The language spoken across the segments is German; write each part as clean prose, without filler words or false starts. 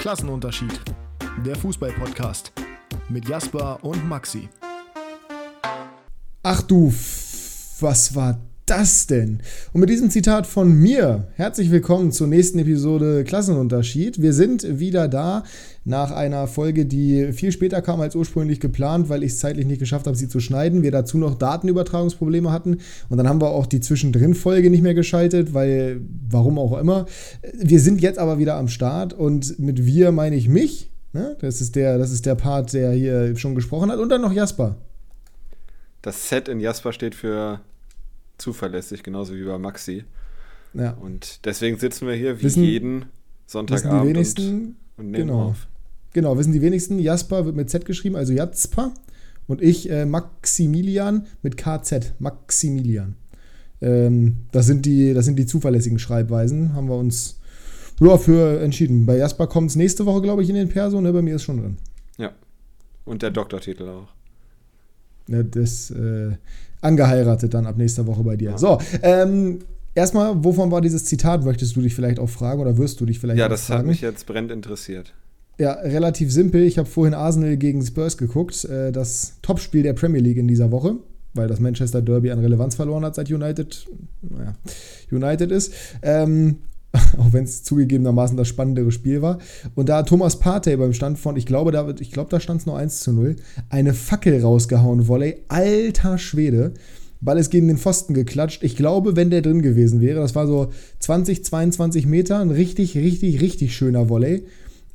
Klassenunterschied, der Fußball-Podcast mit Jasper und Maxi. Ach du, was war das denn? Und mit diesem Zitat von mir, herzlich willkommen zur nächsten Episode Klassenunterschied. Wir sind wieder da nach einer Folge, die viel später kam als ursprünglich geplant, weil ich es zeitlich nicht geschafft habe, sie zu schneiden. Wir dazu noch Datenübertragungsprobleme hatten und dann haben wir auch die Zwischendrin-Folge nicht mehr geschaltet, weil warum auch immer. Wir sind jetzt aber wieder am Start und mit wir meine ich mich. Ne? Das ist der Part, der hier schon gesprochen hat und dann noch Jasper. Das Z in Jasper steht für zuverlässig, genauso wie bei Maxi. Ja. Und deswegen sitzen wir hier wie jeden Sonntagabend und nehmen auf. Genau, wissen die wenigsten. Jasper wird mit Z geschrieben, also Jasper. Und ich Maximilian mit KZ. Maximilian. Das sind die zuverlässigen Schreibweisen. Haben wir uns für entschieden. Bei Jasper kommt es nächste Woche, glaube ich, in den Perso. Ne? Bei mir ist schon drin. Ja. Und der Doktortitel auch. Ja, das angeheiratet dann ab nächster Woche bei dir. Ja. So, erstmal, wovon war dieses Zitat? Möchtest du dich vielleicht auch fragen oder wirst du dich vielleicht auch fragen? Ja, das hat mich jetzt brennend interessiert. Ja, relativ simpel. Ich habe vorhin Arsenal gegen Spurs geguckt. Das Topspiel der Premier League in dieser Woche, weil das Manchester Derby an Relevanz verloren hat, seit United ist. Auch wenn es zugegebenermaßen das spannendere Spiel war. Und da hat Thomas Partey beim Stand von, ich glaube, da stand es nur 1:0, eine Fackel rausgehauen, Volley, alter Schwede. Ball ist gegen den Pfosten geklatscht. Ich glaube, wenn der drin gewesen wäre, das war so 20, 22 Meter, ein richtig, richtig, richtig schöner Volley.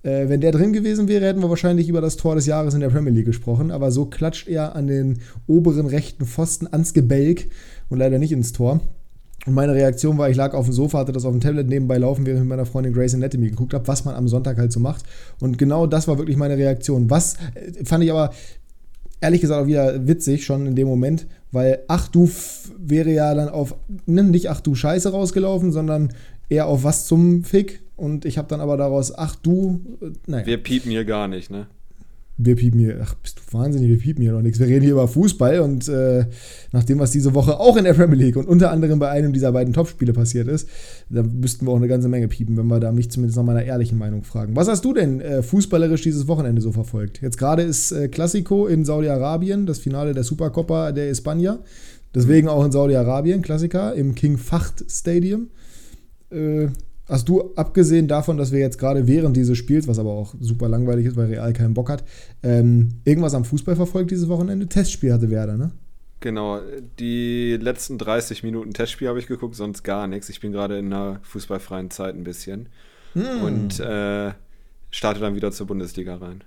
Wenn der drin gewesen wäre, hätten wir wahrscheinlich über das Tor des Jahres in der Premier League gesprochen. Aber so klatscht er an den oberen rechten Pfosten ans Gebälk und leider nicht ins Tor. Und meine Reaktion war, ich lag auf dem Sofa, hatte das auf dem Tablet nebenbei laufen, während ich mit meiner Freundin Grey's Anatomy geguckt habe, was man am Sonntag halt so macht. Und genau das war wirklich meine Reaktion. Was fand ich aber, ehrlich gesagt, auch wieder witzig schon in dem Moment, weil ach du wäre ja dann auf, nicht ach du Scheiße rausgelaufen, sondern eher auf was zum Fick. Und ich habe dann aber daraus, ach du, naja. Wir piepen hier gar nicht, ne? Wir piepen hier, ach bist du wahnsinnig, wir piepen hier noch nichts. Wir reden hier über Fußball und nach dem, was diese Woche auch in der Premier League und unter anderem bei einem dieser beiden Topspiele passiert ist, da müssten wir auch eine ganze Menge piepen, wenn wir da mich zumindest nach meiner ehrlichen Meinung fragen. Was hast du denn fußballerisch dieses Wochenende so verfolgt? Jetzt gerade ist Klassiko in Saudi-Arabien, das Finale der Supercopa der España, deswegen auch in Saudi-Arabien, Klassiker im King Fahd Stadium. Hast du, abgesehen davon, dass wir jetzt gerade während dieses Spiels, was aber auch super langweilig ist, weil Real keinen Bock hat, irgendwas am Fußball verfolgt dieses Wochenende? Testspiel hatte Werder, ne? Genau, die letzten 30 Minuten Testspiel habe ich geguckt, sonst gar nichts. Ich bin gerade in einer fußballfreien Zeit ein bisschen und starte dann wieder zur Bundesliga rein.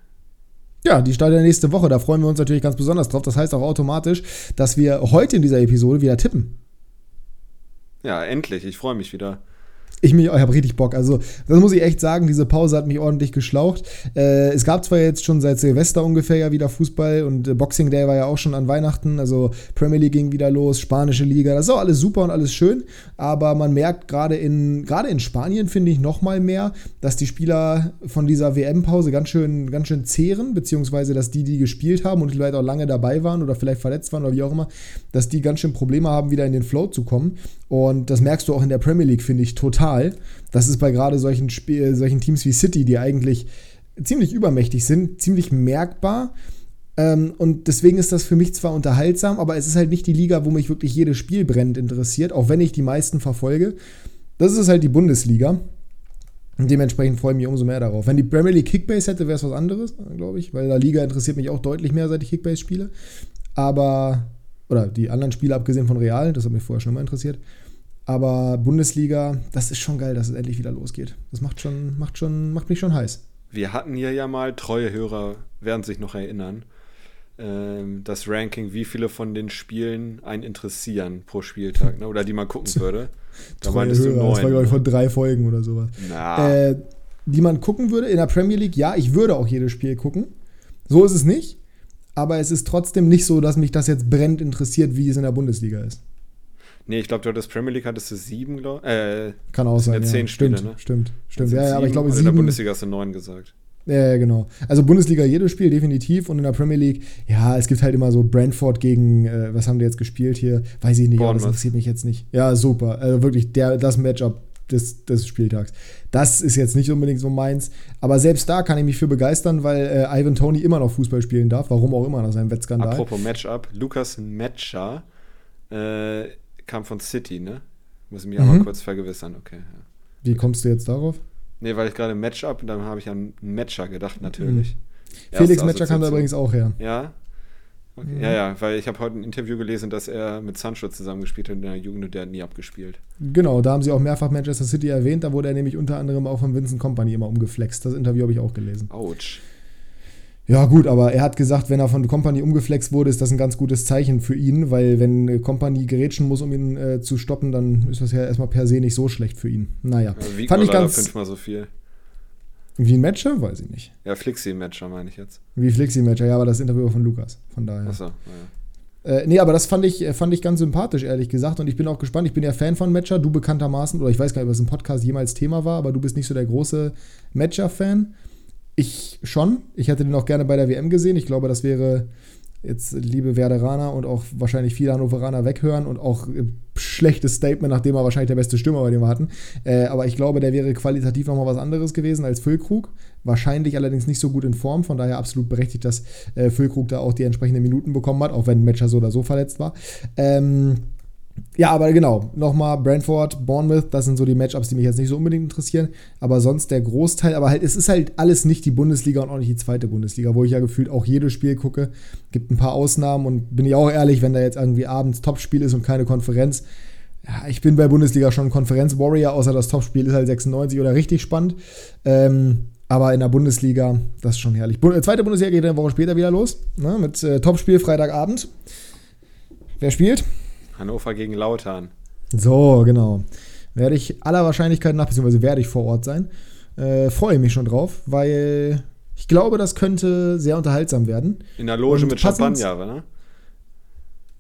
Ja, die startet nächste Woche, da freuen wir uns natürlich ganz besonders drauf. Das heißt auch automatisch, dass wir heute in dieser Episode wieder tippen. Ja, endlich, ich freue mich wieder. Ich habe richtig Bock. Also, das muss ich echt sagen, diese Pause hat mich ordentlich geschlaucht. Es gab zwar jetzt schon seit Silvester ungefähr ja wieder Fußball und Boxing Day war ja auch schon an Weihnachten. Also, Premier League ging wieder los, spanische Liga. Das ist auch alles super und alles schön. Aber man merkt gerade in Spanien, finde ich, noch mal mehr, dass die Spieler von dieser WM-Pause ganz schön zehren, beziehungsweise, dass die gespielt haben und vielleicht auch lange dabei waren oder vielleicht verletzt waren oder wie auch immer, dass die ganz schön Probleme haben, wieder in den Flow zu kommen. Und das merkst du auch in der Premier League, finde ich, total. Das ist bei gerade solchen Teams wie City, die eigentlich ziemlich übermächtig sind, ziemlich merkbar. Und deswegen ist das für mich zwar unterhaltsam, aber es ist halt nicht die Liga, wo mich wirklich jedes Spiel brennend interessiert, auch wenn ich die meisten verfolge. Das ist halt die Bundesliga. Und dementsprechend freue ich mich umso mehr darauf. Wenn die Premier League Kickbase hätte, wäre es was anderes, glaube ich, weil die Liga interessiert mich auch deutlich mehr, seit ich Kickbase spiele. Oder die anderen Spiele, abgesehen von Real, das hat mich vorher schon immer interessiert. Aber Bundesliga, das ist schon geil, dass es endlich wieder losgeht. Das macht mich schon heiß. Wir hatten hier ja mal, treue Hörer werden sich noch erinnern, das Ranking, wie viele von den Spielen einen interessieren pro Spieltag, ne? Oder die man gucken würde. Da meintest du 9. Das war, glaube ich, von 3 Folgen oder sowas. Die man gucken würde in der Premier League, ja, ich würde auch jedes Spiel gucken. So ist es nicht. Aber es ist trotzdem nicht so, dass mich das jetzt brennend interessiert, wie es in der Bundesliga ist. Nee, ich glaube, du hattest Premier League, hattest du 7, glaube ich. Kann auch sein, ja. 10 Spiele, stimmt, ne? Stimmt. Ja, aber ich glaube, 7. In der Bundesliga hast du 9 gesagt. Ja, genau. Also Bundesliga jedes Spiel, definitiv. Und in der Premier League, ja, es gibt halt immer so Brentford gegen, was haben die jetzt gespielt hier? Weiß ich nicht, aber das interessiert mich jetzt nicht. Ja, super. Also wirklich, das Matchup, des Spieltags. Das ist jetzt nicht unbedingt so meins. Aber selbst da kann ich mich für begeistern, weil Ivan Toney immer noch Fußball spielen darf. Warum auch immer, nach seinem Wettskandal. Apropos Matchup. Lukas Matcher kam von City, ne? Muss ich mich auch mal kurz vergewissern. Okay. Ja. Wie kommst du jetzt darauf? Nee, weil ich gerade Matchup, dann habe ich an Matcher gedacht, natürlich. Felix Matcher kam da übrigens auch her. Ja? Okay. Ja, ja, weil ich habe heute ein Interview gelesen, dass er mit Sancho zusammengespielt hat in der Jugend und der hat nie abgespielt. Genau, da haben sie auch mehrfach Manchester City erwähnt, da wurde er nämlich unter anderem auch von Vincent Kompany immer umgeflext. Das Interview habe ich auch gelesen. Autsch. Ja gut, aber er hat gesagt, wenn er von Kompany umgeflext wurde, ist das ein ganz gutes Zeichen für ihn, weil wenn Kompany gerätschen muss, um ihn zu stoppen, dann ist das ja erstmal per se nicht so schlecht für ihn. Naja, ja, fand ich ganz... fünfmal so viel. Wie ein Matcher? Weiß ich nicht. Ja, Flixi-Matcher meine ich jetzt. Wie Flixi-Matcher, ja, aber das Interview von Lukas, von daher. Achso, ja. Nee, aber das fand ich ganz sympathisch, ehrlich gesagt, und ich bin auch gespannt. Ich bin ja Fan von Matcher, du bekanntermaßen, oder ich weiß gar nicht, ob das im Podcast jemals Thema war, aber du bist nicht so der große Matcher-Fan. Ich schon. Ich hätte den auch gerne bei der WM gesehen. Ich glaube, das wäre jetzt, liebe Werderaner und auch wahrscheinlich viele Hannoveraner weghören und auch schlechtes Statement, nachdem er wahrscheinlich der beste Stürmer bei dem wir hatten. Aber ich glaube, der wäre qualitativ nochmal was anderes gewesen als Füllkrug. Wahrscheinlich allerdings nicht so gut in Form. Von daher absolut berechtigt, dass Füllkrug da auch die entsprechenden Minuten bekommen hat, auch wenn Matcher so oder so verletzt war. Ja, aber genau, nochmal Brentford, Bournemouth, das sind so die Matchups, die mich jetzt nicht so unbedingt interessieren, aber sonst der Großteil, aber halt, es ist halt alles nicht die Bundesliga und auch nicht die zweite Bundesliga, wo ich ja gefühlt auch jedes Spiel gucke, gibt ein paar Ausnahmen und bin ich auch ehrlich, wenn da jetzt irgendwie abends Topspiel ist und keine Konferenz, ja, ich bin bei Bundesliga schon Konferenz-Warrior, außer das Topspiel ist halt 96 oder richtig spannend, aber in der Bundesliga, das ist schon herrlich. Zweite Bundesliga geht eine Woche später wieder los, ne, mit Topspiel Freitagabend. Wer spielt? Hannover gegen Lautern. So, genau. Werde ich aller Wahrscheinlichkeit nach, beziehungsweise werde ich vor Ort sein. Freue mich schon drauf, weil ich glaube, das könnte sehr unterhaltsam werden. In der Loge und mit Champagner, ne?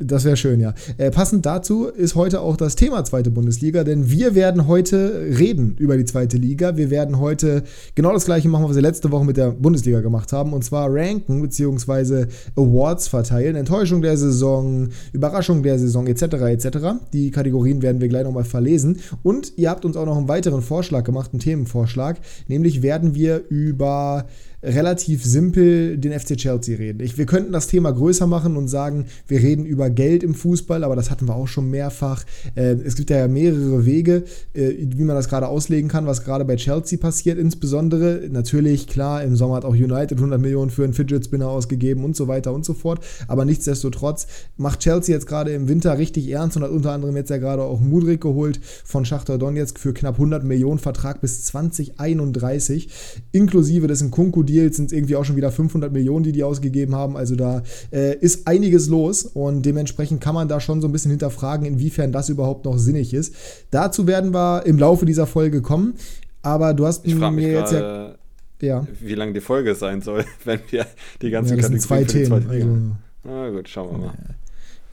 Das wäre schön, ja. Passend dazu ist heute auch das Thema zweite Bundesliga, denn wir werden heute reden über die zweite Liga. Wir werden heute genau das Gleiche machen, was wir letzte Woche mit der Bundesliga gemacht haben, und zwar ranken bzw. Awards verteilen, Enttäuschung der Saison, Überraschung der Saison etc. etc. Die Kategorien werden wir gleich nochmal verlesen. Und ihr habt uns auch noch einen weiteren Vorschlag gemacht, einen Themenvorschlag, nämlich werden wir über... relativ simpel den FC Chelsea reden. Wir könnten das Thema größer machen und sagen, wir reden über Geld im Fußball, aber das hatten wir auch schon mehrfach. Es gibt ja mehrere Wege, wie man das gerade auslegen kann, was gerade bei Chelsea passiert insbesondere. Natürlich, klar, im Sommer hat auch United 100 Millionen für einen Fidget Spinner ausgegeben und so weiter und so fort, aber nichtsdestotrotz macht Chelsea jetzt gerade im Winter richtig ernst und hat unter anderem jetzt ja gerade auch Mudryk geholt von Schachtar Donetsk für knapp 100 Millionen Vertrag bis 2031, inklusive des Nkunku Deals sind es irgendwie auch schon wieder 500 Millionen, die ausgegeben haben, also da ist einiges los und dementsprechend kann man da schon so ein bisschen hinterfragen, inwiefern das überhaupt noch sinnig ist. Dazu werden wir im Laufe dieser Folge kommen, aber du hast mir jetzt grade, ja... wie lange die Folge sein soll, wenn wir die ganzen Kategorien... Ja, das sind zwei Themen. Also, na gut, schauen wir mal.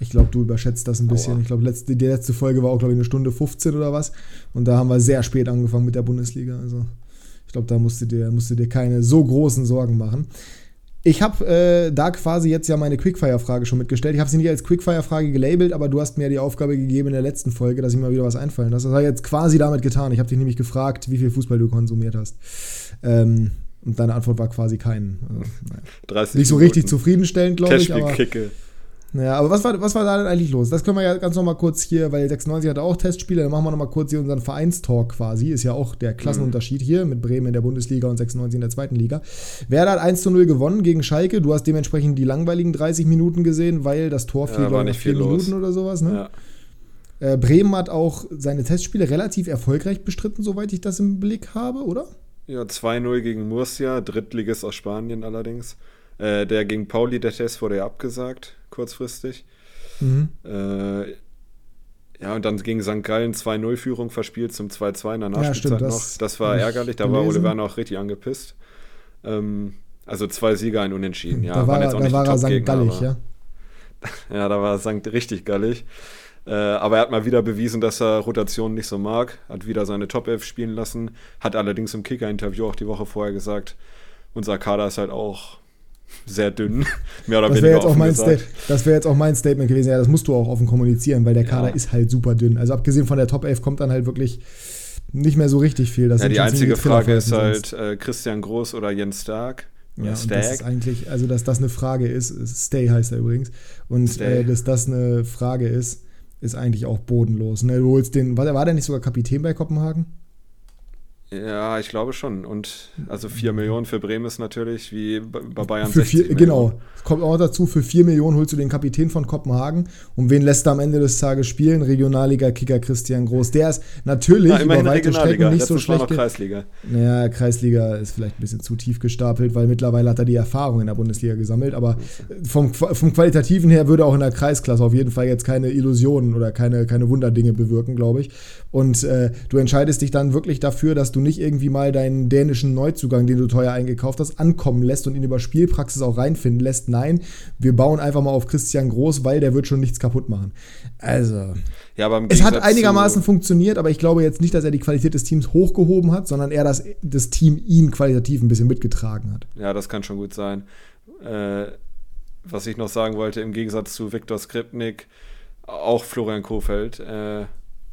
Ich glaube, du überschätzt das ein bisschen. Aua. Ich glaube, die letzte Folge war auch, glaube ich, 1:15 oder was und da haben wir sehr spät angefangen mit der Bundesliga, also... Ich glaube, da musst du dir keine so großen Sorgen machen. Ich habe da quasi jetzt ja meine Quickfire-Frage schon mitgestellt. Ich habe sie nicht als Quickfire-Frage gelabelt, aber du hast mir die Aufgabe gegeben in der letzten Folge, dass ich mal wieder was einfallen lasse. Das habe ich jetzt quasi damit getan. Ich habe dich nämlich gefragt, wie viel Fußball du konsumiert hast. Und deine Antwort war quasi keinen. Also, nicht so richtig zufriedenstellend, glaube ich. Testspielkicke. Naja, aber was war da denn eigentlich los? Das können wir ja ganz nochmal kurz hier, weil 96 hatte auch Testspiele, dann machen wir nochmal kurz hier unseren Vereinstalk quasi. Ist ja auch der Klassenunterschied hier mit Bremen in der Bundesliga und 96 in der zweiten Liga. Werder hat 1:0 gewonnen gegen Schalke. Du hast dementsprechend die langweiligen 30 Minuten gesehen, weil das Tor fiel, glaube ich, nach 4 Minuten oder sowas, ne? Ja. Bremen hat auch seine Testspiele relativ erfolgreich bestritten, soweit ich das im Blick habe, oder? Ja, 2:0 gegen Murcia, Drittligist aus Spanien allerdings. Der gegen Pauli, der Test wurde ja abgesagt, kurzfristig. Ja, und dann gegen St. Gallen 2:0-Führung verspielt zum 2:2 in der Nachspielzeit noch. Das war ärgerlich, da war Ole Werner auch richtig angepisst. Also 2 Sieger, ein Unentschieden. Ja, da war jetzt auch nicht er St. Gallig, ja. Ja, da war St. richtig gallig. Aber er hat mal wieder bewiesen, dass er Rotationen nicht so mag. Hat wieder seine Top-11 spielen lassen. Hat allerdings im Kicker-Interview auch die Woche vorher gesagt, unser Kader ist halt auch sehr dünn, mehr oder weniger offen gesagt. Das wäre jetzt auch mein Statement gewesen. Ja, das musst du auch offen kommunizieren, weil der Kader ist halt super dünn. Also abgesehen von der Top 11 kommt dann halt wirklich nicht mehr so richtig viel. Das ja, die einzige Frage ist halt Christian Groß oder Jens Stark. Ja, und das ist eigentlich, also dass das eine Frage ist, Stay heißt er übrigens, und dass das eine Frage ist eigentlich auch bodenlos. Ne? Du holst den, war der nicht sogar Kapitän bei Kopenhagen? Ja, ich glaube schon. Und also 4 Millionen für Bremen ist natürlich wie bei Bayern für 60 4, genau, es kommt auch dazu, für 4 Millionen holst du den Kapitän von Kopenhagen. Und wen lässt er am Ende des Tages spielen? Regionalliga-Kicker Christian Groß. Der ist natürlich über weite Strecken nicht so schlecht. Kreisliga. Naja, Kreisliga ist vielleicht ein bisschen zu tief gestapelt, weil mittlerweile hat er die Erfahrung in der Bundesliga gesammelt. Aber vom Qualitativen her würde auch in der Kreisklasse auf jeden Fall jetzt keine Illusionen oder keine Wunderdinge bewirken, glaube ich. Und du entscheidest dich dann wirklich dafür, dass du nicht irgendwie mal deinen dänischen Neuzugang, den du teuer eingekauft hast, ankommen lässt und ihn über Spielpraxis auch reinfinden lässt. Nein, wir bauen einfach mal auf Christian Groß, weil der wird schon nichts kaputt machen. Also, ja, aber es hat einigermaßen funktioniert, aber ich glaube jetzt nicht, dass er die Qualität des Teams hochgehoben hat, sondern eher, dass das Team ihn qualitativ ein bisschen mitgetragen hat. Ja, das kann schon gut sein. Was ich noch sagen wollte, im Gegensatz zu Viktor Skripnik, auch Florian Kohfeldt,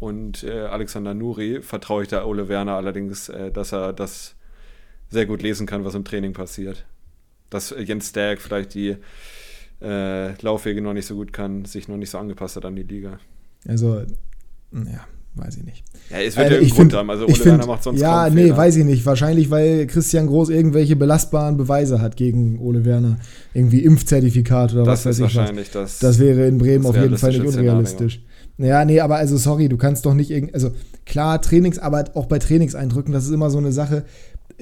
und Alexander Nuri vertraue ich da Ole Werner allerdings, dass er das sehr gut lesen kann, was im Training passiert. Dass Jens Stärk vielleicht die Laufwege noch nicht so gut kann, sich noch nicht so angepasst hat an die Liga. Also, ja, weiß ich nicht. Ja, es wird ja irgendeinen Grund haben. Also Ole Werner macht sonst ja, kaum Fehler. Nee, weiß ich nicht. Wahrscheinlich, weil Christian Groß irgendwelche belastbaren Beweise hat gegen Ole Werner. Irgendwie Impfzertifikat oder das was weiß ich was. Das ist wahrscheinlich das. Das wäre in Bremen auf jeden Fall nicht unrealistisch. Szenario. Ja, nee, aber also sorry, du kannst doch nicht irgendwie, also klar, Trainingsarbeit, auch bei Trainingseindrücken, das ist immer so eine Sache.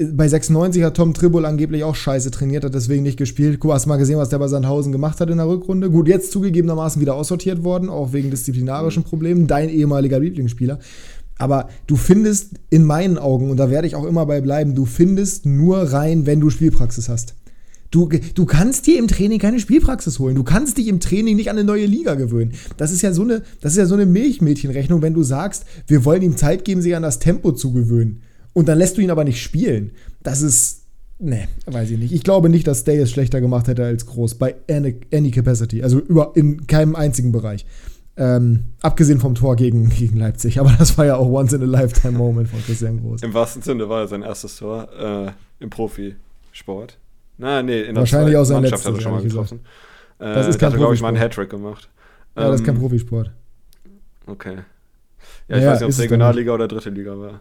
Bei 96 hat Tom Tribol angeblich auch scheiße trainiert, hat deswegen nicht gespielt. Du hast mal gesehen, was der bei Sandhausen gemacht hat in der Rückrunde. Gut, jetzt zugegebenermaßen wieder aussortiert worden, auch wegen disziplinarischen Problemen, dein ehemaliger Lieblingsspieler. Aber du findest in meinen Augen, und da werde ich auch immer bei bleiben, du findest nur rein, wenn du Spielpraxis hast. Du kannst dir im Training keine Spielpraxis holen. Du kannst dich im Training nicht an eine neue Liga gewöhnen. Das ist ja so eine Milchmädchenrechnung, wenn du sagst, wir wollen ihm Zeit geben, sich an das Tempo zu gewöhnen. Und dann lässt du ihn aber nicht spielen. Das ist, ne, weiß ich nicht. Ich glaube nicht, dass Day es schlechter gemacht hätte als Groß bei any capacity. Also in keinem einzigen Bereich. Abgesehen vom Tor gegen Leipzig. Aber das war ja auch once in a lifetime Moment von Christian Groß. Im wahrsten Sinne war sein erstes Tor im Profisport. Na, nee, in der wahrscheinlich auch sein letztes, hat er schon mal getroffen. Das ist kein Profisport. Hat er, glaube ich, mal einen Hattrick gemacht. Ja, das ist kein Profisport. Okay. Ja, ich weiß nicht, ob es Regionalliga oder dritte Liga war.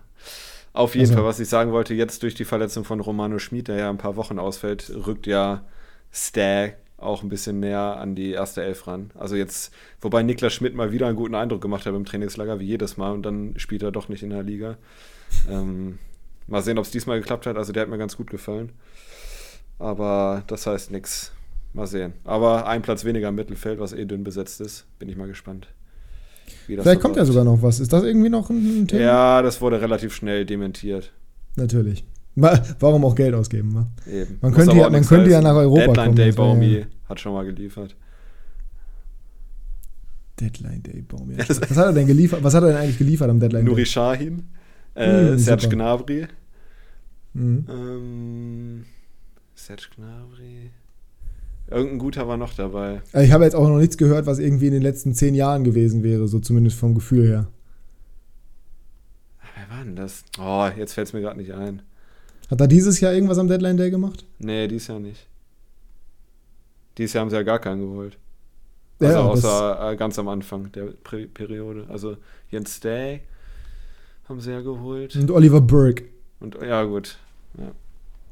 Auf jeden Fall, was ich sagen wollte, jetzt durch die Verletzung von Romano Schmid, der ja ein paar Wochen ausfällt, rückt ja Stag auch ein bisschen näher an die erste Elf ran. Also jetzt, wobei Niklas Schmidt mal wieder einen guten Eindruck gemacht hat im Trainingslager, wie jedes Mal, und dann spielt er doch nicht in der Liga. Mal sehen, ob es diesmal geklappt hat. Also der hat mir ganz gut gefallen. Aber das heißt nichts. Mal sehen. Aber ein Platz weniger im Mittelfeld, was dünn besetzt ist. Bin ich mal gespannt. Vielleicht kommt ja sogar noch was. Ist das irgendwie noch ein Thema? Ja, das wurde relativ schnell dementiert. Natürlich. Warum auch Geld ausgeben? Ne? Eben. Man könnte ja nach Europa Deadline kommen. Deadline Day Baumi hat schon mal geliefert. Deadline Day Baumi. Was hat er denn geliefert? Was hat er denn eigentlich geliefert am Deadline Day? Nuri Sahin, Serge Gnabry. Mhm. Serge Gnabry. Irgendein guter war noch dabei. Ich habe jetzt auch noch nichts gehört, was irgendwie in den letzten 10 Jahren gewesen wäre, so zumindest vom Gefühl her. Wer war denn das? Oh, jetzt fällt es mir gerade nicht ein. Hat er dieses Jahr irgendwas am Deadline Day gemacht? Nee, dieses Jahr nicht. Dieses Jahr haben sie ja gar keinen geholt. Also ja, außer ganz am Anfang der Periode. Also Jens Stay haben sie ja geholt. Und Oliver Burke. Und ja, gut. Ja.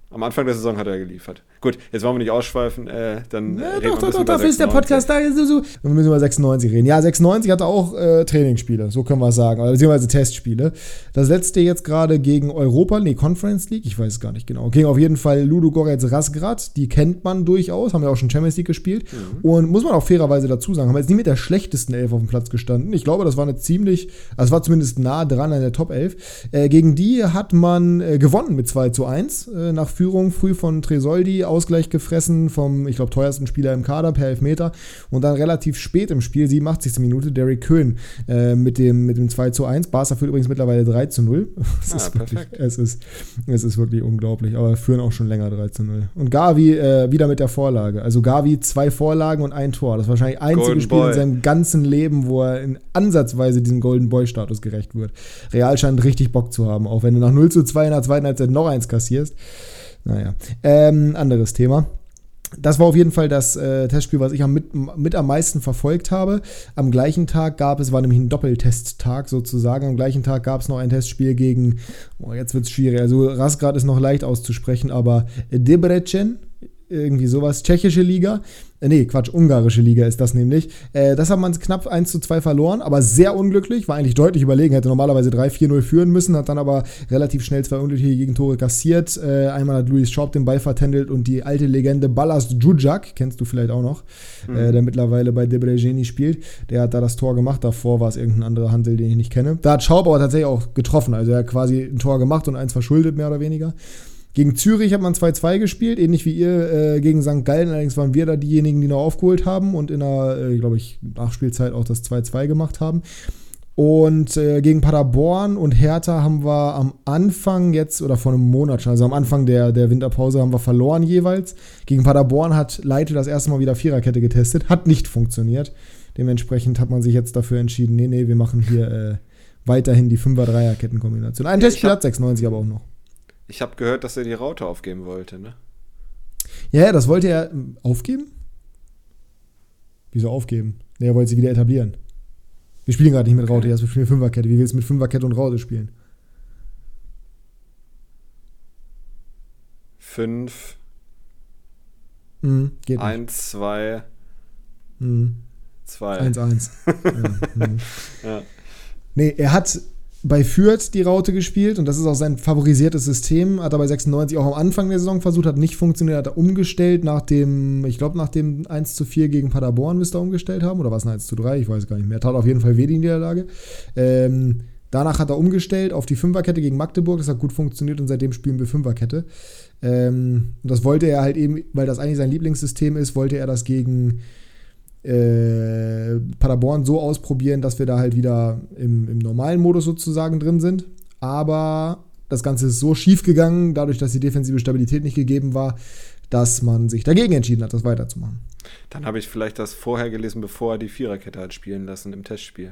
Am Anfang der Saison hat er geliefert. Gut, jetzt wollen wir nicht ausschweifen. Dann ja, reden doch, dafür ist der Podcast da. So. Wir müssen über 96 reden. Ja, 96 hatte auch Trainingsspiele, so können wir es sagen. Oder beziehungsweise Testspiele. Das letzte jetzt gerade gegen Conference League, ich weiß es gar nicht genau. Gegen auf jeden Fall Ludogorets Razgrad, die kennt man durchaus, haben ja auch schon Champions League gespielt. Mhm. Und muss man auch fairerweise dazu sagen, haben jetzt nicht mit der schlechtesten Elf auf dem Platz gestanden. Ich glaube, das war zumindest nah dran an der Top 11. Gegen die hat man gewonnen mit 2:1 nach Führung früh von Tresoldi Penalty-Ausgleich gefressen vom, ich glaube, teuersten Spieler im Kader per Elfmeter. Und dann relativ spät im Spiel, 87. Minute, Derrick Köhn mit dem 2:1. Barca führt übrigens mittlerweile 3:0. Es ist wirklich unglaublich, aber führen auch schon länger 3:0. Und Gavi wieder mit der Vorlage. Also Gavi 2 Vorlagen und ein Tor. Das ist wahrscheinlich das einzige Spiel in seinem ganzen Leben, wo er in ansatzweise diesem Golden Boy-Status gerecht wird. Real scheint richtig Bock zu haben, auch wenn du nach 0:2 in der zweiten Halbzeit noch eins kassierst. Naja, anderes Thema. Das war auf jeden Fall das Testspiel, was ich am meisten verfolgt habe. Am gleichen Tag war nämlich ein Doppeltesttag sozusagen, am gleichen Tag gab es noch ein Testspiel gegen, jetzt wird's schwierig, also Razgrad ist noch leicht auszusprechen, aber Debrecen, irgendwie sowas, tschechische Liga, ungarische Liga ist das nämlich. Das hat man knapp 1:2 verloren, aber sehr unglücklich, war eigentlich deutlich überlegen, hätte normalerweise 3-4-0 führen müssen, hat dann aber relativ schnell 2 unglückliche Gegentore kassiert. Einmal hat Luis Schaub den Ball vertändelt und die alte Legende Balázs Djudjak, kennst du vielleicht auch noch, der mittlerweile bei Debreceni spielt, der hat da das Tor gemacht, davor war es irgendein anderer Hansel, den ich nicht kenne. Da hat Schaub aber tatsächlich auch getroffen, also er hat quasi ein Tor gemacht und eins verschuldet, mehr oder weniger. Gegen Zürich hat man 2:2 gespielt, ähnlich wie ihr gegen St. Gallen. Allerdings waren wir da diejenigen, die noch aufgeholt haben und in der, glaube ich, Nachspielzeit auch das 2:2 gemacht haben. Und gegen Paderborn und Hertha haben wir am Anfang jetzt, oder vor einem Monat schon, also am Anfang der Winterpause haben wir verloren jeweils. Gegen Paderborn hat Leitl das erste Mal wieder Viererkette getestet, hat nicht funktioniert. Dementsprechend hat man sich jetzt dafür entschieden, wir machen hier weiterhin die 5er-3er-Kettenkombination. Ein Testspiel hat 96 aber auch noch. Ich habe gehört, dass er die Raute aufgeben wollte, ne? Ja, das wollte er aufgeben? Wieso aufgeben? Er wollte sie wieder etablieren. Wir spielen gerade nicht mit Raute, wir spielen Fünferkette. Wie willst du mit Fünferkette und Raute spielen? 5. Geht 1, 2. 2. 1, 1. Ja. Nee, er hat bei Fürth die Raute gespielt und das ist auch sein favorisiertes System, hat er bei 96 auch am Anfang der Saison versucht, hat nicht funktioniert, hat er umgestellt nach dem 1:4 gegen Paderborn müsste er umgestellt haben, oder war es ein 1:3, ich weiß gar nicht mehr, tat auf jeden Fall weh die Niederlage. Danach hat er umgestellt auf die Fünferkette gegen Magdeburg, das hat gut funktioniert und seitdem spielen wir Fünferkette. Das wollte er halt eben, weil das eigentlich sein Lieblingssystem ist, wollte er das gegen Paderborn so ausprobieren, dass wir da halt wieder im normalen Modus sozusagen drin sind. Aber das Ganze ist so schief gegangen, dadurch, dass die defensive Stabilität nicht gegeben war, dass man sich dagegen entschieden hat, das weiterzumachen. Dann habe ich vielleicht das vorher gelesen, bevor er die Viererkette hat spielen lassen im Testspiel.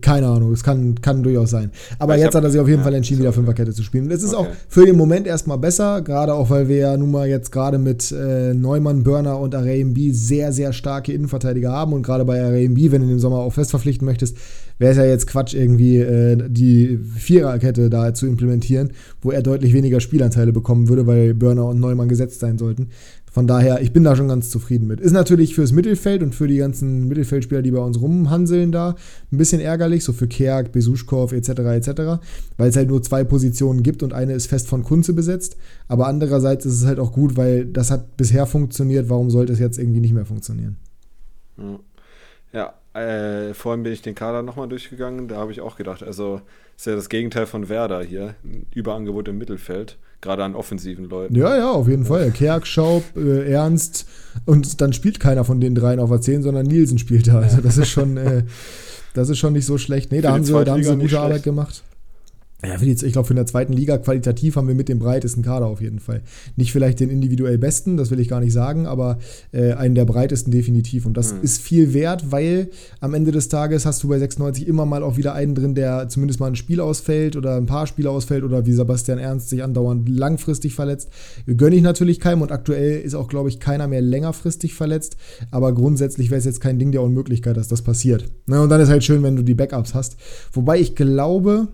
Keine Ahnung, es kann durchaus sein. Aber jetzt hat er sich auf jeden Fall entschieden, wieder Fünferkette zu spielen. Das ist auch für den Moment erstmal besser, gerade auch, weil wir ja nun mal jetzt gerade mit Neumann, Börner und Arayembi sehr, sehr starke Innenverteidiger haben. Und gerade bei Arayembi, wenn du den Sommer auch fest verpflichten möchtest, wäre es ja jetzt Quatsch, irgendwie die Viererkette da zu implementieren, wo er deutlich weniger Spielanteile bekommen würde, weil Börner und Neumann gesetzt sein sollten. Von daher, ich bin da schon ganz zufrieden mit. Ist natürlich fürs Mittelfeld und für die ganzen Mittelfeldspieler, die bei uns rumhanseln da, ein bisschen ärgerlich, so für Kerk, Besuschkow etc., weil es halt nur 2 Positionen gibt und eine ist fest von Kunze besetzt. Aber andererseits ist es halt auch gut, weil das hat bisher funktioniert, warum sollte es jetzt irgendwie nicht mehr funktionieren? Ja, vorhin bin ich den Kader nochmal durchgegangen, da habe ich auch gedacht, also ist ja das Gegenteil von Werder hier, ein Überangebot im Mittelfeld. Gerade an offensiven Leuten. Ja, auf jeden Fall. Kerk, Schaub, Ernst und dann spielt keiner von den dreien auf der 10, sondern Nielsen spielt da. Also das ist schon nicht so schlecht. Nee, da haben sie eine gute Arbeit gemacht. Ja, ich glaube, in der zweiten Liga qualitativ haben wir mit dem breitesten Kader auf jeden Fall. Nicht vielleicht den individuell besten, das will ich gar nicht sagen, aber einen der breitesten definitiv. Und das ist viel wert, weil am Ende des Tages hast du bei 96 immer mal auch wieder einen drin, der zumindest mal ein Spiel ausfällt oder ein paar Spiele ausfällt oder wie Sebastian Ernst sich andauernd langfristig verletzt. Gönne ich natürlich keinem und aktuell ist auch, glaube ich, keiner mehr längerfristig verletzt. Aber grundsätzlich wäre es jetzt kein Ding der Unmöglichkeit, dass das passiert. Na, und dann ist halt schön, wenn du die Backups hast. Wobei ich glaube...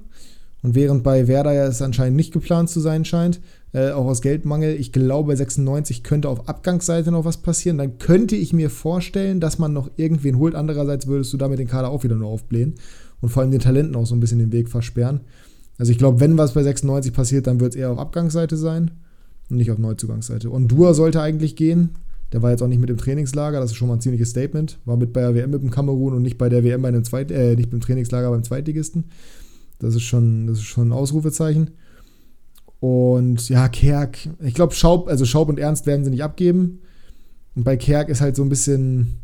Und während bei Werder ja es anscheinend nicht geplant zu sein scheint, auch aus Geldmangel, ich glaube, bei 96 könnte auf Abgangsseite noch was passieren. Dann könnte ich mir vorstellen, dass man noch irgendwen holt. Andererseits würdest du damit den Kader auch wieder nur aufblähen und vor allem den Talenten auch so ein bisschen den Weg versperren. Also ich glaube, wenn was bei 96 passiert, dann wird es eher auf Abgangsseite sein und nicht auf Neuzugangsseite. Und Dua sollte eigentlich gehen. Der war jetzt auch nicht mit im Trainingslager, das ist schon mal ein ziemliches Statement. War mit bei der WM mit dem Kamerun und nicht bei der WM nicht beim Trainingslager beim Zweitligisten. Das ist schon ein Ausrufezeichen. Und ja, Kerk, ich glaube, Schaub und Ernst werden sie nicht abgeben. Und bei Kerk ist halt so ein bisschen,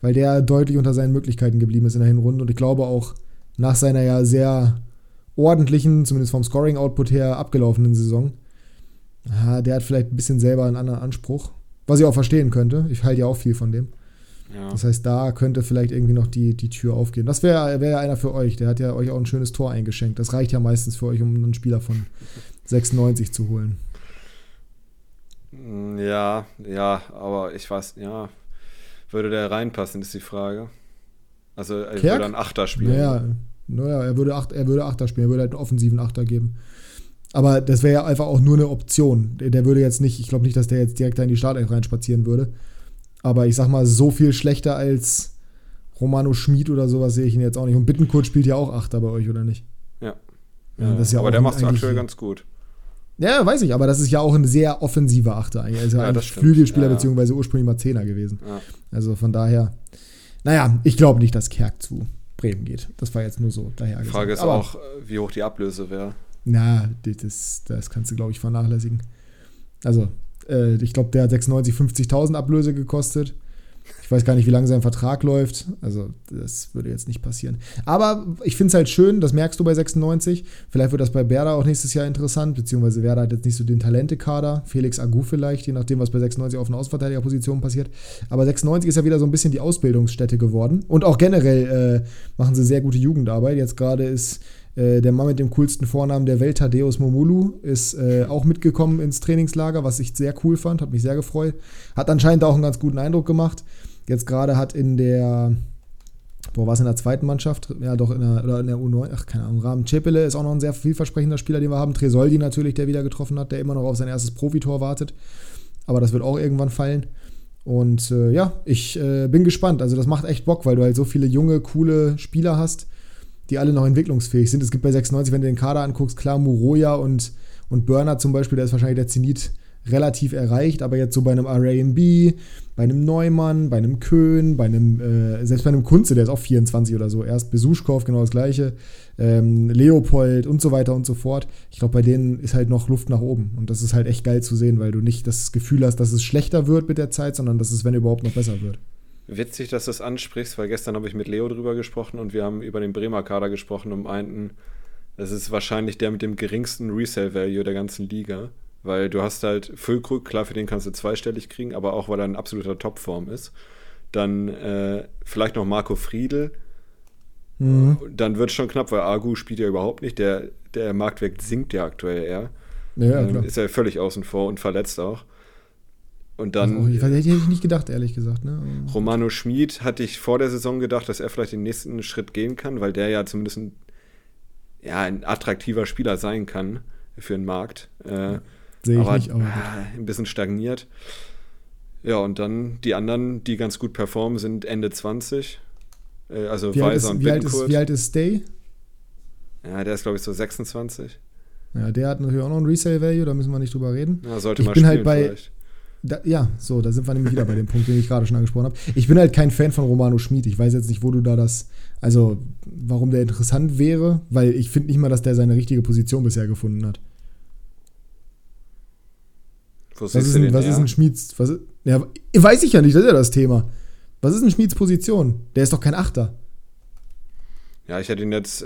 weil der deutlich unter seinen Möglichkeiten geblieben ist in der Hinrunde. Und ich glaube auch nach seiner ja sehr ordentlichen, zumindest vom Scoring-Output her, abgelaufenen Saison, der hat vielleicht ein bisschen selber einen anderen Anspruch. Was ich auch verstehen könnte. Ich halte ja auch viel von dem. Ja. Das heißt, da könnte vielleicht irgendwie noch die Tür aufgehen. Das wäre ja einer für euch. Der hat ja euch auch ein schönes Tor eingeschenkt. Das reicht ja meistens für euch, um einen Spieler von 96 zu holen. Ja, aber ich weiß, ja, würde der reinpassen, ist die Frage. Also, er würde einen Achter spielen. Naja, er würde Achter spielen. Er würde halt einen offensiven Achter geben. Aber das wäre ja einfach auch nur eine Option. Der würde jetzt nicht, ich glaube nicht, dass der jetzt direkt da in die Startelf reinspazieren würde. Aber ich sag mal, so viel schlechter als Romano Schmid oder sowas sehe ich ihn jetzt auch nicht. Und Bittencourt spielt ja auch Achter bei euch, oder nicht? Ja, das ist ja aber auch der macht es aktuell ganz gut. Ja, weiß ich, aber das ist ja auch ein sehr offensiver Achter eigentlich. Er ist ja ein Flügelspieler, beziehungsweise ursprünglich mal Zehner gewesen. Ja. Also von daher, naja, ich glaube nicht, dass Kerk zu Bremen geht. Das war jetzt nur so daher gesagt. Die Frage ist aber auch, wie hoch die Ablöse wäre. Na, das kannst du, glaube ich, vernachlässigen. Also, ich glaube, der hat 50.000 Ablöse gekostet. Ich weiß gar nicht, wie lange sein Vertrag läuft. Also, das würde jetzt nicht passieren. Aber ich finde es halt schön, das merkst du bei 96. Vielleicht wird das bei Werder auch nächstes Jahr interessant, beziehungsweise Werder hat jetzt nicht so den Talentekader. Felix Agu vielleicht, je nachdem, was bei 96 auf einer Außenverteidigerposition passiert. Aber 96 ist ja wieder so ein bisschen die Ausbildungsstätte geworden. Und auch generell machen sie sehr gute Jugendarbeit. Jetzt gerade ist der Mann mit dem coolsten Vornamen der Welt, Thadeus Momulu, ist auch mitgekommen ins Trainingslager, was ich sehr cool fand, hat mich sehr gefreut. Hat anscheinend auch einen ganz guten Eindruck gemacht. Jetzt gerade hat in der zweiten Mannschaft? Ja, doch, in der U9, Rahmen Chepele ist auch noch ein sehr vielversprechender Spieler, den wir haben. Tresoldi natürlich, der wieder getroffen hat, der immer noch auf sein erstes Profitor wartet. Aber das wird auch irgendwann fallen. Und ich bin gespannt. Also das macht echt Bock, weil du halt so viele junge, coole Spieler hast, die alle noch entwicklungsfähig sind. Es gibt bei 96, wenn du den Kader anguckst, klar, Muroja und Börner zum Beispiel, da ist wahrscheinlich der Zenit relativ erreicht, aber jetzt so bei einem R&B, bei einem Neumann, bei einem Köhn, selbst bei einem Kunze, der ist auch 24 oder so, erst Besuschkow, genau das Gleiche, Leopold und so weiter und so fort. Ich glaube, bei denen ist halt noch Luft nach oben und das ist halt echt geil zu sehen, weil du nicht das Gefühl hast, dass es schlechter wird mit der Zeit, sondern dass es, wenn überhaupt, noch besser wird. Witzig, dass du das ansprichst, weil gestern habe ich mit Leo drüber gesprochen und wir haben über den Bremer Kader gesprochen und meinten, das ist wahrscheinlich der mit dem geringsten Resale-Value der ganzen Liga, weil du hast halt Füllkrug, klar, für den kannst du zweistellig kriegen, aber auch, weil er in absoluter Topform ist. Dann vielleicht noch Marco Friedl. Mhm. Dann wird es schon knapp, weil Agu spielt ja überhaupt nicht. Der Marktwert sinkt ja aktuell eher. Ja, klar. Ist ja völlig außen vor und verletzt auch. Und dann. Also, hätte ich nicht gedacht, ehrlich gesagt. Ne? Romano Schmid hatte ich vor der Saison gedacht, dass er vielleicht den nächsten Schritt gehen kann, weil der ja zumindest ein attraktiver Spieler sein kann für den Markt. Sehe ich nicht, aber ein bisschen stagniert. Ja, und dann die anderen, die ganz gut performen, sind Ende 20. Also Weiser und Bittencourt. Wie alt ist Stay? Ja, der ist, glaube ich, so 26. Ja, der hat natürlich auch noch ein Resale-Value, da müssen wir nicht drüber reden. Ja, sollte ich mal spielen halt vielleicht. Da sind wir nämlich wieder bei dem Punkt, den ich gerade schon angesprochen habe. Ich bin halt kein Fan von Romano Schmid. Ich weiß jetzt nicht, warum der interessant wäre, weil ich finde nicht mal, dass der seine richtige Position bisher gefunden hat. Weiß ich ja nicht, das ist ja das Thema. Was ist ein Schmieds Position? Der ist doch kein Achter. Ja, ich hätte ihn jetzt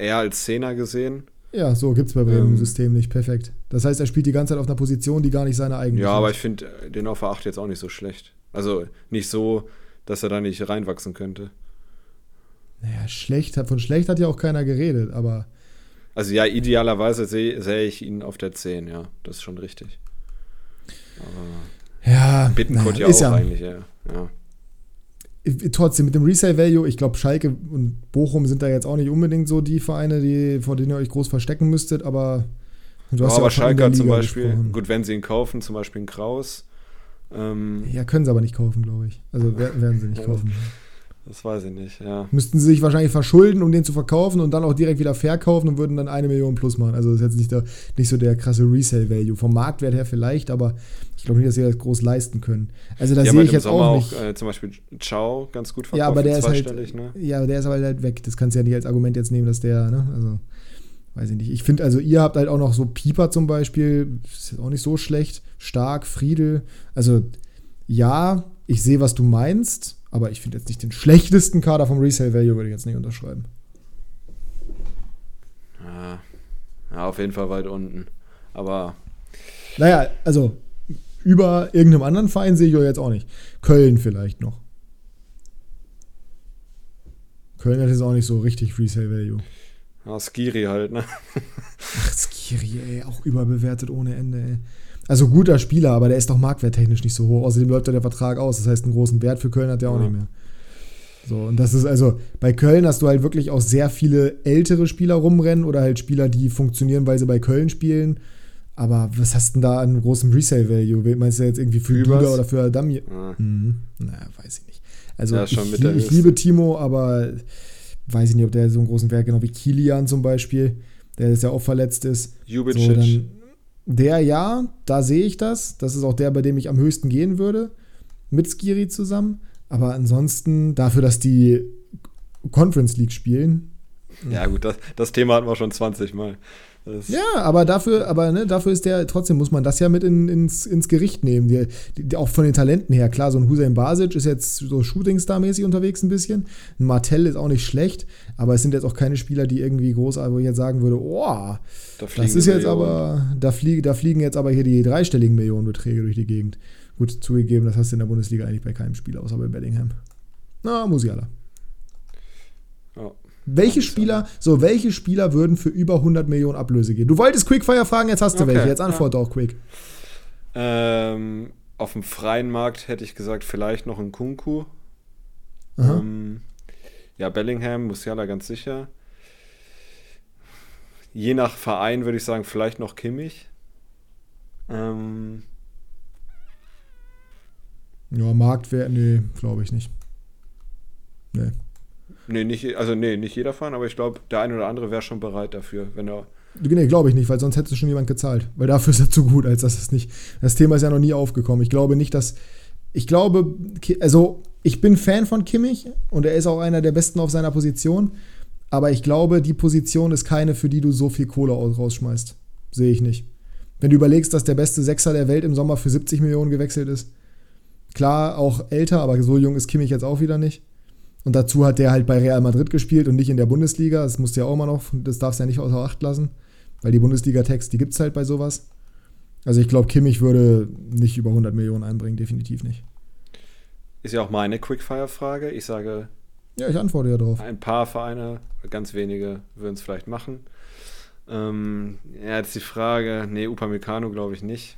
eher als Zehner gesehen. Ja, so gibt's bei Bremen im System nicht. Perfekt. Das heißt, er spielt die ganze Zeit auf einer Position, die gar nicht seine eigene ist. Ja, aber ich finde den auf der 8 jetzt auch nicht so schlecht. Also nicht so, dass er da nicht reinwachsen könnte. Naja, von schlecht hat ja auch keiner geredet, aber... Also ja, idealerweise sähe ich ihn auf der 10, ja. Das ist schon richtig. Aber ja, Bittencourt ja auch eigentlich, ja. Trotzdem, mit dem Resale-Value, ich glaube, Schalke und Bochum sind da jetzt auch nicht unbedingt so die Vereine, vor denen ihr euch groß verstecken müsstet, aber du hast aber Schalke hat zum Beispiel, gesprochen. Gut, wenn sie ihn kaufen, zum Beispiel einen Kraus. Können sie aber nicht kaufen, glaube ich. Also werden sie nicht kaufen. Das weiß ich nicht, ja. Müssten sie sich wahrscheinlich verschulden, um den zu verkaufen und dann auch direkt wieder verkaufen und würden dann 1 Million plus machen. Also das ist jetzt nicht so der krasse Resale-Value. Vom Marktwert her vielleicht, aber ich glaube nicht, dass sie das groß leisten können. Also da sehe ich jetzt auch nicht. Zum Beispiel Ciao ganz gut verkauft. Ja, aber der ist halt weg. Das kannst du ja nicht als Argument jetzt nehmen, dass der, ne? Also weiß ich nicht. Ich finde, also ihr habt halt auch noch so Pieper zum Beispiel, ist auch nicht so schlecht. Stark, Friedel. Also ja, ich sehe, was du meinst, aber ich finde jetzt nicht den schlechtesten Kader vom Resale Value, würde ich jetzt nicht unterschreiben. Ja, auf jeden Fall weit unten. Aber naja, also über irgendeinem anderen Verein sehe ich euch jetzt auch nicht. Köln vielleicht noch. Köln hat jetzt auch nicht so richtig Resale Value. Ja, Skiri halt, ne? Ach, Skiri, ey, auch überbewertet ohne Ende, ey. Also guter Spieler, aber der ist doch marktwerttechnisch nicht so hoch. Außerdem läuft ja der Vertrag aus. Das heißt, einen großen Wert für Köln hat der auch nicht mehr. So, und das ist also, bei Köln hast du halt wirklich auch sehr viele ältere Spieler rumrennen oder halt Spieler, die funktionieren, weil sie bei Köln spielen. Aber was hast denn da an großem Resale-Value? Meinst du jetzt irgendwie für Duda oder für Adamje? Ja. Mhm. Naja, weiß ich nicht. Also ja, ich liebe Timo, aber weiß ich nicht, ob der so einen großen Wert, genau wie Kilian zum Beispiel, der jetzt ja auch verletzt ist. Jubicic. So, dann, der, ja, da sehe ich das. Das ist auch der, bei dem ich am höchsten gehen würde. Mit Skiri zusammen. Aber ansonsten, dafür, dass die Conference League spielen. Ja, gut, das Thema hatten wir schon 20 Mal. Ja, aber dafür ist der, trotzdem muss man das ja mit ins Gericht nehmen. Auch von den Talenten her, klar, so ein Hüseyin Basic ist jetzt so Shootingstar-mäßig unterwegs ein bisschen. Ein Martell ist auch nicht schlecht, aber es sind jetzt auch keine Spieler, die irgendwie großartig, wo ich jetzt sagen würde, oh, das ist jetzt aber, da fliegen jetzt aber hier die dreistelligen Millionenbeträge durch die Gegend. Gut, zugegeben, das hast du in der Bundesliga eigentlich bei keinem Spieler, außer bei Bellingham. Na, Musiala. Ja. Welche Spieler würden für über 100 Millionen Ablöse gehen? Du wolltest Quickfire fragen, jetzt hast du welche. Jetzt antworte auch quick. Auf dem freien Markt hätte ich gesagt, vielleicht noch ein Kunku. Ja, Bellingham, Musiala ganz sicher. Je nach Verein würde ich sagen, vielleicht noch Kimmich. Ja, Marktwert, nee, glaube ich nicht. Nee. Nicht jeder Verein, aber ich glaube, der eine oder andere wäre schon bereit dafür, wenn er. Nee, glaube ich nicht, weil sonst hätte schon jemand gezahlt. Weil dafür ist er zu gut, als dass es nicht. Das Thema ist ja noch nie aufgekommen. Ich glaube nicht, dass. Ich glaube, also ich bin Fan von Kimmich und er ist auch einer der Besten auf seiner Position. Aber ich glaube, die Position ist keine, für die du so viel Kohle rausschmeißt. Sehe ich nicht. Wenn du überlegst, dass der beste Sechser der Welt im Sommer für 70 Millionen gewechselt ist. Klar, auch älter, aber so jung ist Kimmich jetzt auch wieder nicht. Und dazu hat der halt bei Real Madrid gespielt und nicht in der Bundesliga. Das musst du ja auch immer noch, das darfst du ja nicht außer Acht lassen, weil die Bundesliga-Tags, die gibt es halt bei sowas. Also ich glaube, Kimmich würde nicht über 100 Millionen einbringen, definitiv nicht. Ist ja auch meine Quickfire-Frage. Ich sage... Ja, ich antworte ja drauf. Ein paar Vereine, ganz wenige, würden es vielleicht machen. Jetzt die Frage, nee, Upamecano glaube ich nicht.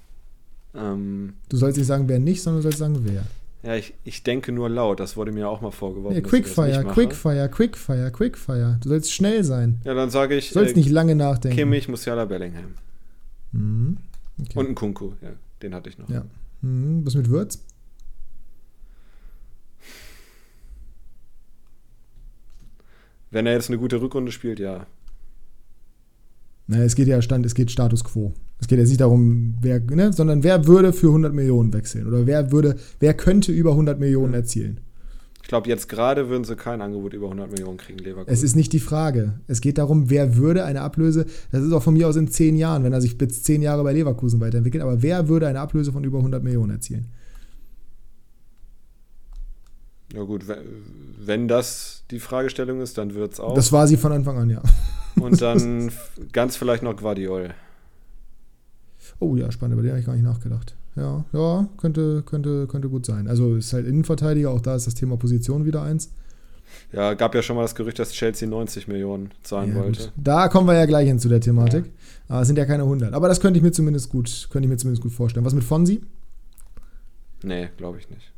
Du sollst nicht sagen, wer nicht, sondern du sollst sagen, wer. Ja, ich denke nur laut. Das wurde mir auch mal vorgeworfen. Nee, Quickfire. Du sollst schnell sein. Ja, dann sage ich... Du sollst nicht lange nachdenken. Kimmich, Musiala, Bellingham. Mhm. Okay. Und ein Kunku. Ja, den hatte ich noch. Ja. Mhm. Was mit Würz? Wenn er jetzt eine gute Rückrunde spielt, ja. Naja, es geht ja Status Quo. Es geht jetzt nicht darum, wer, ne, sondern wer würde für 100 Millionen wechseln oder wer könnte über 100 Millionen erzielen? Ich glaube, jetzt gerade würden sie kein Angebot über 100 Millionen kriegen, Leverkusen. Es ist nicht die Frage. Es geht darum, wer würde eine Ablöse, das ist auch von mir aus in 10 Jahren, wenn er sich bis 10 Jahre bei Leverkusen weiterentwickelt, aber wer würde eine Ablöse von über 100 Millionen erzielen? Ja gut, wenn das die Fragestellung ist, dann wird's auch. Das war sie von Anfang an, ja. Und dann ganz vielleicht noch Guardiol. Oh ja, spannend, über den habe ich gar nicht nachgedacht. Ja, könnte gut sein. Also ist halt Innenverteidiger, auch da ist das Thema Position wieder eins. Ja, gab ja schon mal das Gerücht, dass Chelsea 90 Millionen zahlen wollte. Gut. Da kommen wir ja gleich hin zu der Thematik. Ja. Es sind ja keine 100. Aber das könnte ich mir zumindest gut vorstellen. Was mit Fonsi? Nee, glaube ich nicht.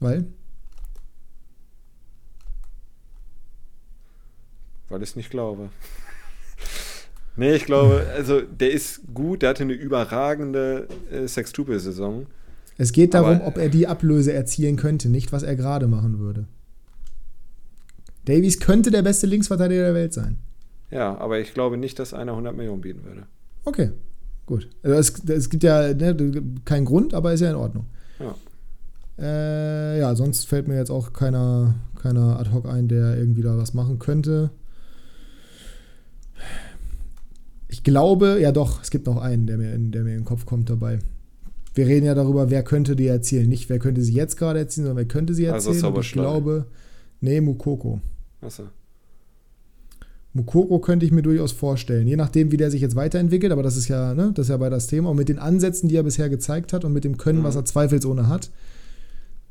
Weil? Weil ich es nicht glaube. Nee, ich glaube, also der ist gut, der hatte eine überragende Sextuple-Saison. Es geht darum, ob er die Ablöse erzielen könnte, nicht was er gerade machen würde. Davies könnte der beste Linksverteidiger der Welt sein. Ja, aber ich glaube nicht, dass einer 100 Millionen bieten würde. Okay, gut. Also es gibt ja, ne, keinen Grund, aber ist ja in Ordnung. Ja. Ja, sonst fällt mir jetzt auch keiner ad hoc ein, der irgendwie da was machen könnte. Ich glaube, ja doch, es gibt noch einen, der mir in den Kopf kommt dabei. Wir reden ja darüber, wer könnte die erzielen. Nicht, wer könnte sie jetzt gerade erzielen, sondern wer könnte sie erzielen. Also ich glaube, nee, Moukoko. Achso. Moukoko könnte ich mir durchaus vorstellen. Je nachdem, wie der sich jetzt weiterentwickelt, aber das ist ja, ne, das ist ja bei das Thema. Und mit den Ansätzen, die er bisher gezeigt hat und mit dem Können, was er zweifelsohne hat,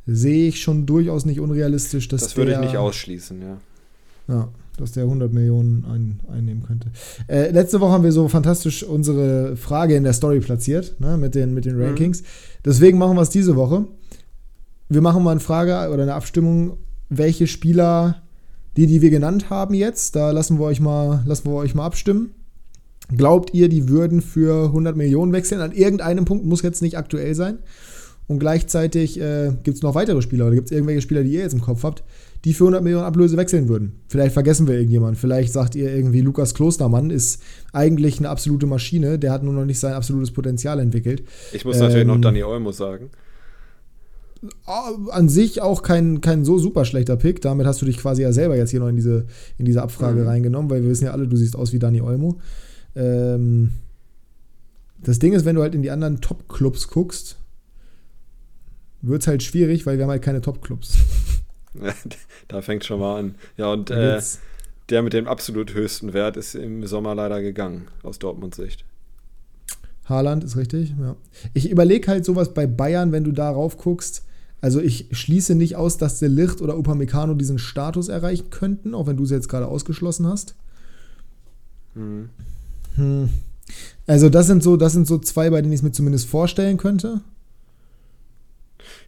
sehe ich schon durchaus nicht unrealistisch, dass das würde ich nicht ausschließen, ja. Ja, dass der 100 Millionen einnehmen könnte. Letzte Woche haben wir so fantastisch unsere Frage in der Story platziert, ne, mit den Rankings. Deswegen machen wir es diese Woche. Wir machen mal eine Frage oder eine Abstimmung, welche Spieler... Die wir genannt haben jetzt, da lassen wir euch mal abstimmen. Glaubt ihr, die würden für 100 Millionen wechseln? An irgendeinem Punkt, muss jetzt nicht aktuell sein. Und gleichzeitig gibt es noch weitere Spieler oder gibt es irgendwelche Spieler, die ihr jetzt im Kopf habt, die für 100 Millionen Ablöse wechseln würden. Vielleicht vergessen wir irgendjemanden. Vielleicht sagt ihr irgendwie, Lukas Klostermann ist eigentlich eine absolute Maschine. Der hat nur noch nicht sein absolutes Potenzial entwickelt. Ich muss natürlich noch Dani Olmo sagen. An sich auch kein so super schlechter Pick. Damit hast du dich quasi ja selber jetzt hier noch in diese Abfrage reingenommen, weil wir wissen ja alle, du siehst aus wie Dani Olmo. Das Ding ist, wenn du halt in die anderen Top-Clubs guckst, wird es halt schwierig, weil wir haben halt keine Top-Clubs. Da fängt schon mal an. Ja, und der mit dem absolut höchsten Wert ist im Sommer leider gegangen, aus Dortmunds Sicht. Haaland ist richtig, ja. Ich überlege halt sowas bei Bayern, wenn du da rauf guckst. Also ich schließe nicht aus, dass De Ligt oder Upamecano diesen Status erreichen könnten, auch wenn du es jetzt gerade ausgeschlossen hast. Also das sind so zwei, bei denen ich es mir zumindest vorstellen könnte.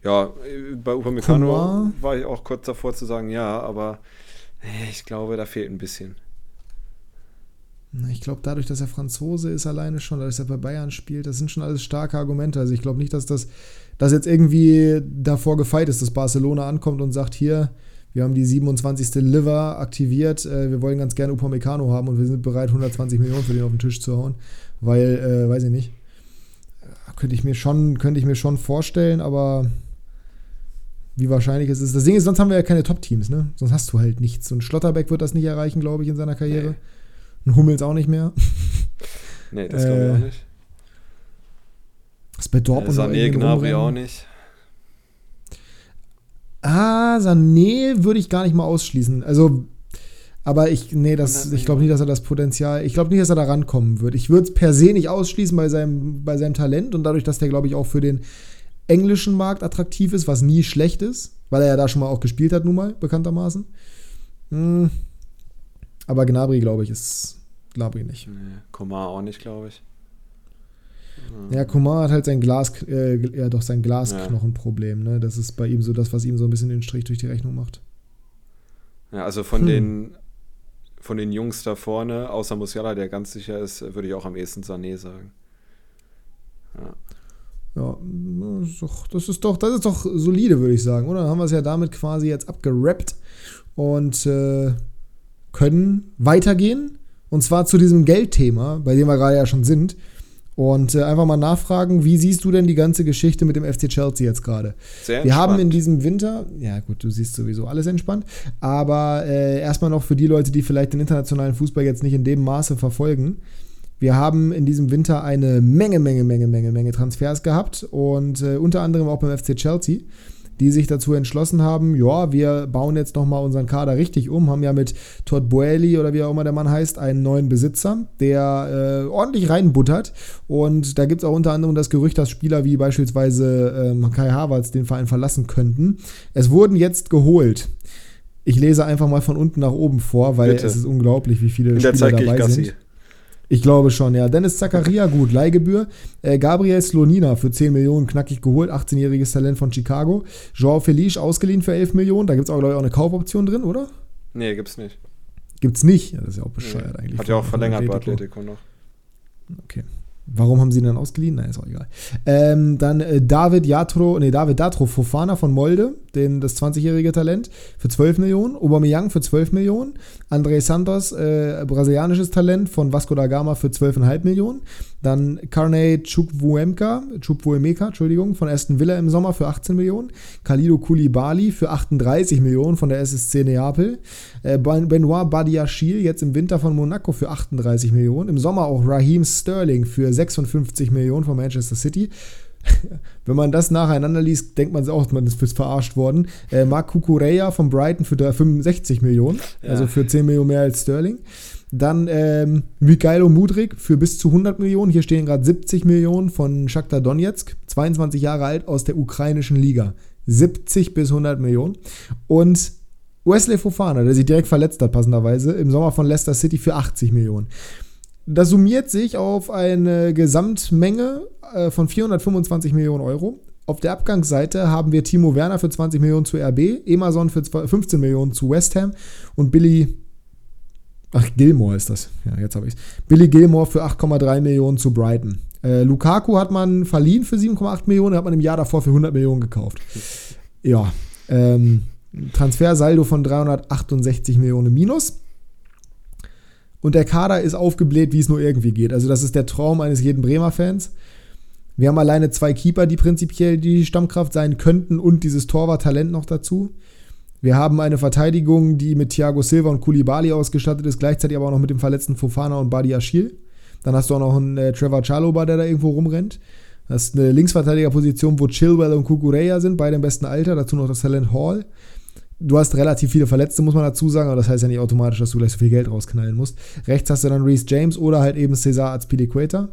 Ja, bei Upamecano war ich auch kurz davor zu sagen, ja, aber ich glaube, da fehlt ein bisschen. Ich glaube, dadurch, dass er Franzose ist alleine schon, dadurch, dass er bei Bayern spielt, das sind schon alles starke Argumente. Also ich glaube nicht, dass das jetzt irgendwie davor gefeit ist, dass Barcelona ankommt und sagt, hier, wir haben die 27. Liver aktiviert, wir wollen ganz gerne Upamecano haben und wir sind bereit, 120 Millionen für den auf den Tisch zu hauen, weil, weiß ich nicht, könnte ich mir schon vorstellen, aber wie wahrscheinlich es ist. Das Ding ist, sonst haben wir ja keine Top-Teams, ne? Sonst hast du halt nichts. Und Schlotterbeck wird das nicht erreichen, glaube ich, in seiner Karriere. Hey. Ein Hummels auch nicht mehr. Nee, das glaube ich auch nicht. Das bei Dortmund Sané, Gnabry auch nicht. Sané würde ich gar nicht mal ausschließen. Also, aber ich glaube nicht, dass er das Potenzial, ich glaube nicht, dass er da rankommen wird. Ich würde es per se nicht ausschließen bei seinem Talent und dadurch, dass der, glaube ich, auch für den englischen Markt attraktiv ist, was nie schlecht ist, weil er ja da schon mal auch gespielt hat, nun mal, bekanntermaßen. Aber Gnabry, glaube ich, ist Gnabry nicht. Nee, Komar auch nicht, glaube ich. Ja, Komar hat halt sein Glasknochenproblem. Ne? Das ist bei ihm so das, was ihm so ein bisschen den Strich durch die Rechnung macht. Ja, also von den Jungs da vorne, außer Musiala, der ganz sicher ist, würde ich auch am ehesten Sané sagen. Ja. Ja, das ist doch solide, würde ich sagen, oder? Dann haben wir es ja damit quasi jetzt abgerappt und können weitergehen und zwar zu diesem Geldthema, bei dem wir gerade ja schon sind und einfach mal nachfragen, wie siehst du denn die ganze Geschichte mit dem FC Chelsea jetzt gerade? Sehr entspannt. Wir haben in diesem Winter, ja gut, du siehst sowieso alles entspannt, aber erstmal noch für die Leute, die vielleicht den internationalen Fußball jetzt nicht in dem Maße verfolgen, wir haben in diesem Winter eine Menge Transfers gehabt und unter anderem auch beim FC Chelsea, die sich dazu entschlossen haben, ja, wir bauen jetzt nochmal unseren Kader richtig um, haben ja mit Todd Boehly oder wie auch immer der Mann heißt, einen neuen Besitzer, der ordentlich reinbuttert und da gibt es auch unter anderem das Gerücht, dass Spieler wie beispielsweise Kai Havertz den Verein verlassen könnten. Es wurden jetzt geholt. Ich lese einfach mal von unten nach oben vor, weil Bitte. Es ist unglaublich, wie viele Spieler dabei sind. Ich glaube schon, ja. Dennis Zakaria, gut, Leihgebühr. Gabriel Slonina für 10 Millionen knackig geholt, 18-jähriges Talent von Chicago. João Félix ausgeliehen für 11 Millionen. Da gibt es auch, glaube ich, auch eine Kaufoption drin, oder? Nee, gibt's nicht? Ja, das ist ja auch bescheuert eigentlich. Hat ja auch verlängert bei Atletico noch. Okay. Warum haben sie ihn dann ausgeliehen? Nein, ist auch egal. Dann David Datro Fofana von Molde, das 20-jährige Talent, für 12 Millionen. Aubameyang für 12 Millionen. André Santos, brasilianisches Talent von Vasco da Gama für 12,5 Millionen. Dann Karney Chukwuemeka, von Aston Villa im Sommer für 18 Millionen. Kalidou Koulibaly für 38 Millionen von der SSC Neapel. Benoit Badiashile jetzt im Winter von Monaco für 38 Millionen. Im Sommer auch Raheem Sterling für 56 Millionen von Manchester City. Wenn man das nacheinander liest, denkt man sich auch, man ist verarscht worden. Marc Cucurella von Brighton für 65 Millionen, ja. Also für 10 Millionen mehr als Sterling. Dann Mykhailo Mudryk für bis zu 100 Millionen. Hier stehen gerade 70 Millionen von Shakhtar Donetsk, 22 Jahre alt, aus der ukrainischen Liga. 70 bis 100 Millionen. Und Wesley Fofana, der sich direkt verletzt hat, passenderweise, im Sommer von Leicester City für 80 Millionen. Das summiert sich auf eine Gesamtmenge von 425 Millionen Euro. Auf der Abgangsseite haben wir Timo Werner für 20 Millionen zu RB, Emerson für 15 Millionen zu West Ham und Gilmore ist das. Ja, jetzt habe ich es. Billy Gilmore für 8,3 Millionen zu Brighton. Lukaku hat man verliehen für 7,8 Millionen, hat man im Jahr davor für 100 Millionen gekauft. Ja, Transfersaldo von 368 Millionen minus. Und der Kader ist aufgebläht, wie es nur irgendwie geht. Also das ist der Traum eines jeden Bremer-Fans. Wir haben alleine 2 Keeper, die prinzipiell die Stammkraft sein könnten und dieses Torwart-Talent noch dazu. Wir haben eine Verteidigung, die mit Thiago Silva und Koulibaly ausgestattet ist, gleichzeitig aber auch noch mit dem verletzten Fofana und Badiashile. Dann hast du auch noch einen Trevor Chalobah, der da irgendwo rumrennt. Das ist eine Linksverteidigerposition, wo Chilwell und Cucurella sind, beide im besten Alter. Dazu noch das Talent Hall. Du hast relativ viele Verletzte, muss man dazu sagen, aber das heißt ja nicht automatisch, dass du gleich so viel Geld rausknallen musst. Rechts hast du dann Reece James oder halt eben Cesar Azpilicueta.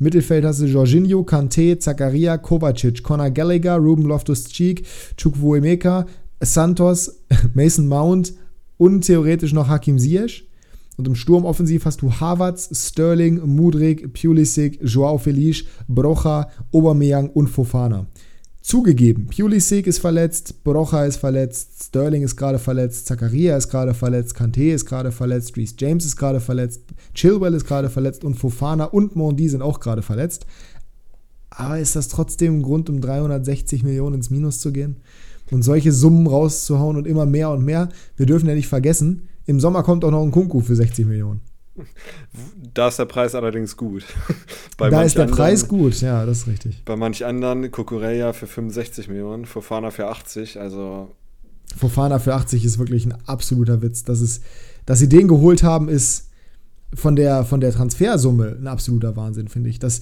Mittelfeld hast du Jorginho, Kanté, Zakaria, Kovacic, Conor Gallagher, Ruben Loftus-Cheek, Chukwuemeka, Santos, Mason Mount und theoretisch noch Hakim Ziyech. Und im Sturm offensiv hast du Havertz, Sterling, Mudryk, Pulisic, Joao Felix, Brocha, Aubameyang und Fofana. Zugegeben, Pulisic ist verletzt, Brocha ist verletzt, Sterling ist gerade verletzt, Zakaria ist gerade verletzt, Kanté ist gerade verletzt, Reece James ist gerade verletzt, Chilwell ist gerade verletzt und Fofana und Mondi sind auch gerade verletzt. Aber ist das trotzdem ein Grund, um 360 Millionen ins Minus zu gehen und solche Summen rauszuhauen und immer mehr und mehr? Wir dürfen ja nicht vergessen, im Sommer kommt auch noch ein Kunku für 60 Millionen. Da ist der Preis allerdings gut. Da ist der Preis gut, ja, das ist richtig. Bei manch anderen, Cucurella für 65 Millionen, Fofana für 80, also... Fofana für 80 ist wirklich ein absoluter Witz. Dass sie den geholt haben, ist von der Transfersumme ein absoluter Wahnsinn, finde ich. Das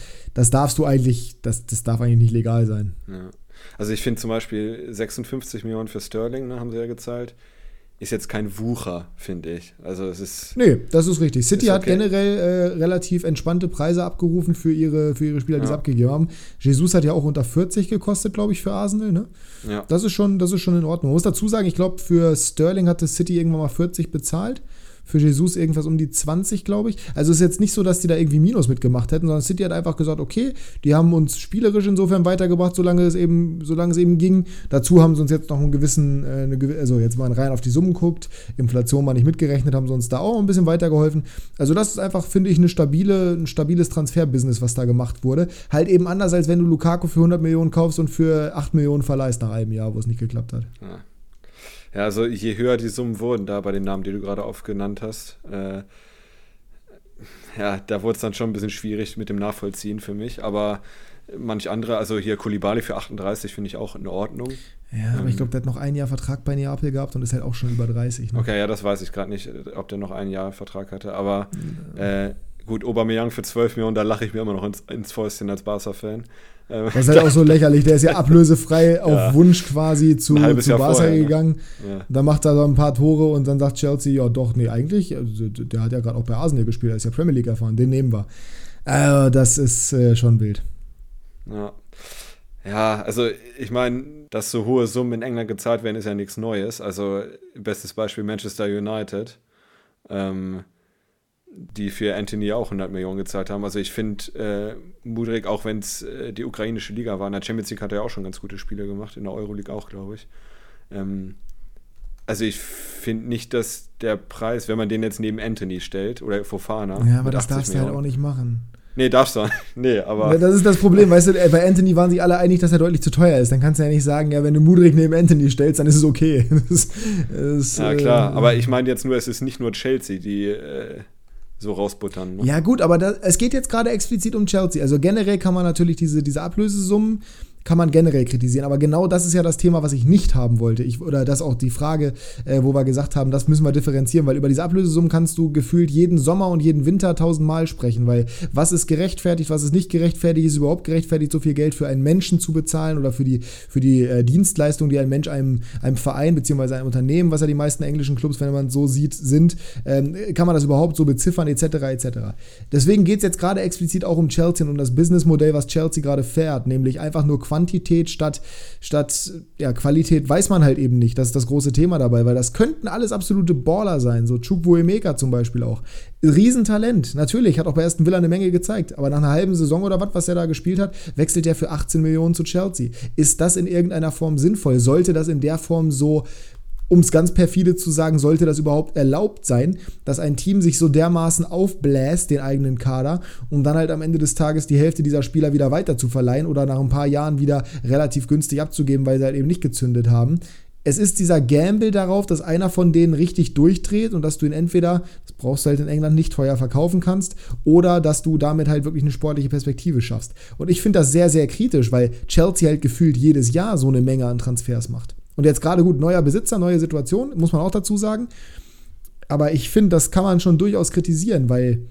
darf eigentlich nicht legal sein. Ja. Also ich finde zum Beispiel 56 Millionen für Sterling, ne, haben sie ja gezahlt. Ist jetzt kein Wucher, finde ich. Also es ist. Nee, das ist richtig. City hat generell relativ entspannte Preise abgerufen für ihre Spieler, die es abgegeben haben. Jesus hat ja auch unter 40 gekostet, glaube ich, für Arsenal, ne? Ja. Das ist schon in Ordnung. Man muss dazu sagen, ich glaube, für Sterling hatte City irgendwann mal 40 bezahlt. Für Jesus irgendwas um die 20, glaube ich. Also es ist jetzt nicht so, dass die da irgendwie Minus mitgemacht hätten, sondern City hat einfach gesagt, okay, die haben uns spielerisch insofern weitergebracht, solange es eben ging. Dazu haben sie uns jetzt noch einen gewissen, also jetzt mal rein auf die Summen guckt, Inflation mal nicht mitgerechnet, haben sie uns da auch ein bisschen weitergeholfen. Also das ist einfach, finde ich, ein stabiles Transferbusiness, was da gemacht wurde. Halt eben anders, als wenn du Lukaku für 100 Millionen kaufst und für 8 Millionen verleihst nach einem Jahr, wo es nicht geklappt hat. Ja. Ja, also je höher die Summen wurden, da bei den Namen, die du gerade aufgenannt hast, da wurde es dann schon ein bisschen schwierig mit dem Nachvollziehen für mich, aber manch andere, also hier Koulibaly für 38 finde ich auch in Ordnung. Ja, aber ich glaube, der hat noch ein Jahr Vertrag bei Neapel gehabt und ist halt auch schon über 30. Ne? Okay, ja, das weiß ich gerade nicht, ob der noch ein Jahr Vertrag hatte, aber gut, Aubameyang für 12 Millionen, da lache ich mir immer noch ins Fäustchen als Barca-Fan. Das ist halt auch so lächerlich, der ist ja ablösefrei auf Wunsch quasi zu Barca gegangen. Ja. Dann macht er so ein paar Tore und dann sagt Chelsea, ja doch, nee, eigentlich, also, der hat ja gerade auch bei Arsenal gespielt, der ist ja Premier League erfahren, den nehmen wir. Also, das ist schon wild. Ja. Ja, also ich meine, dass so hohe Summen in England gezahlt werden, ist ja nichts Neues. Also bestes Beispiel Manchester United. Die für Anthony auch 100 Millionen gezahlt haben. Also ich finde, Mudryk, auch wenn es die ukrainische Liga war, in der Champions League hat er auch schon ganz gute Spiele gemacht, in der Euroleague auch, glaube ich. Also ich finde nicht, dass der Preis, wenn man den jetzt neben Anthony stellt oder Fofana. Ja, aber das darfst du halt auch nicht machen. Nee, darfst du. Nee, aber. Ja, das ist das Problem, weißt du, bei Anthony waren sich alle einig, dass er deutlich zu teuer ist. Dann kannst du ja nicht sagen, ja, wenn du Mudryk neben Anthony stellst, dann ist es okay. Ja, klar, aber ich meine jetzt nur, es ist nicht nur Chelsea, die so rausbuttern. Ne? Ja, gut, aber es geht jetzt gerade explizit um Chelsea. Also generell kann man natürlich diese Ablösesummen kann man generell kritisieren, aber genau das ist ja das Thema, was ich nicht haben wollte. Oder das auch die Frage, wo wir gesagt haben, das müssen wir differenzieren, weil über diese Ablösesummen kannst du gefühlt jeden Sommer und jeden Winter 1000-mal sprechen, weil was ist gerechtfertigt, was ist nicht gerechtfertigt, ist überhaupt gerechtfertigt, so viel Geld für einen Menschen zu bezahlen oder für die Dienstleistung, die ein Mensch einem Verein bzw. einem Unternehmen, was ja die meisten englischen Clubs, wenn man so sieht, sind, kann man das überhaupt so beziffern, etc., etc. Deswegen geht es jetzt gerade explizit auch um Chelsea und um das Businessmodell, was Chelsea gerade fährt, nämlich einfach nur Quantität statt ja, Qualität, weiß man halt eben nicht. Das ist das große Thema dabei, weil das könnten alles absolute Baller sein, so Chukwuemeka zum Beispiel auch. Riesentalent, natürlich, hat auch bei Aston Villa eine Menge gezeigt, aber nach einer halben Saison oder was er da gespielt hat, wechselt er für 18 Millionen zu Chelsea. Ist das in irgendeiner Form sinnvoll? Sollte das in der Form so, um es ganz perfide zu sagen, sollte das überhaupt erlaubt sein, dass ein Team sich so dermaßen aufbläst, den eigenen Kader, um dann halt am Ende des Tages die Hälfte dieser Spieler wieder weiter zu verleihen oder nach ein paar Jahren wieder relativ günstig abzugeben, weil sie halt eben nicht gezündet haben. Es ist dieser Gamble darauf, dass einer von denen richtig durchdreht und dass du ihn entweder, das brauchst du halt in England, nicht teuer verkaufen kannst oder dass du damit halt wirklich eine sportliche Perspektive schaffst. Und ich finde das sehr, sehr kritisch, weil Chelsea halt gefühlt jedes Jahr so eine Menge an Transfers macht. Und jetzt gerade gut, neuer Besitzer, neue Situation, muss man auch dazu sagen. Aber ich finde, das kann man schon durchaus kritisieren, weil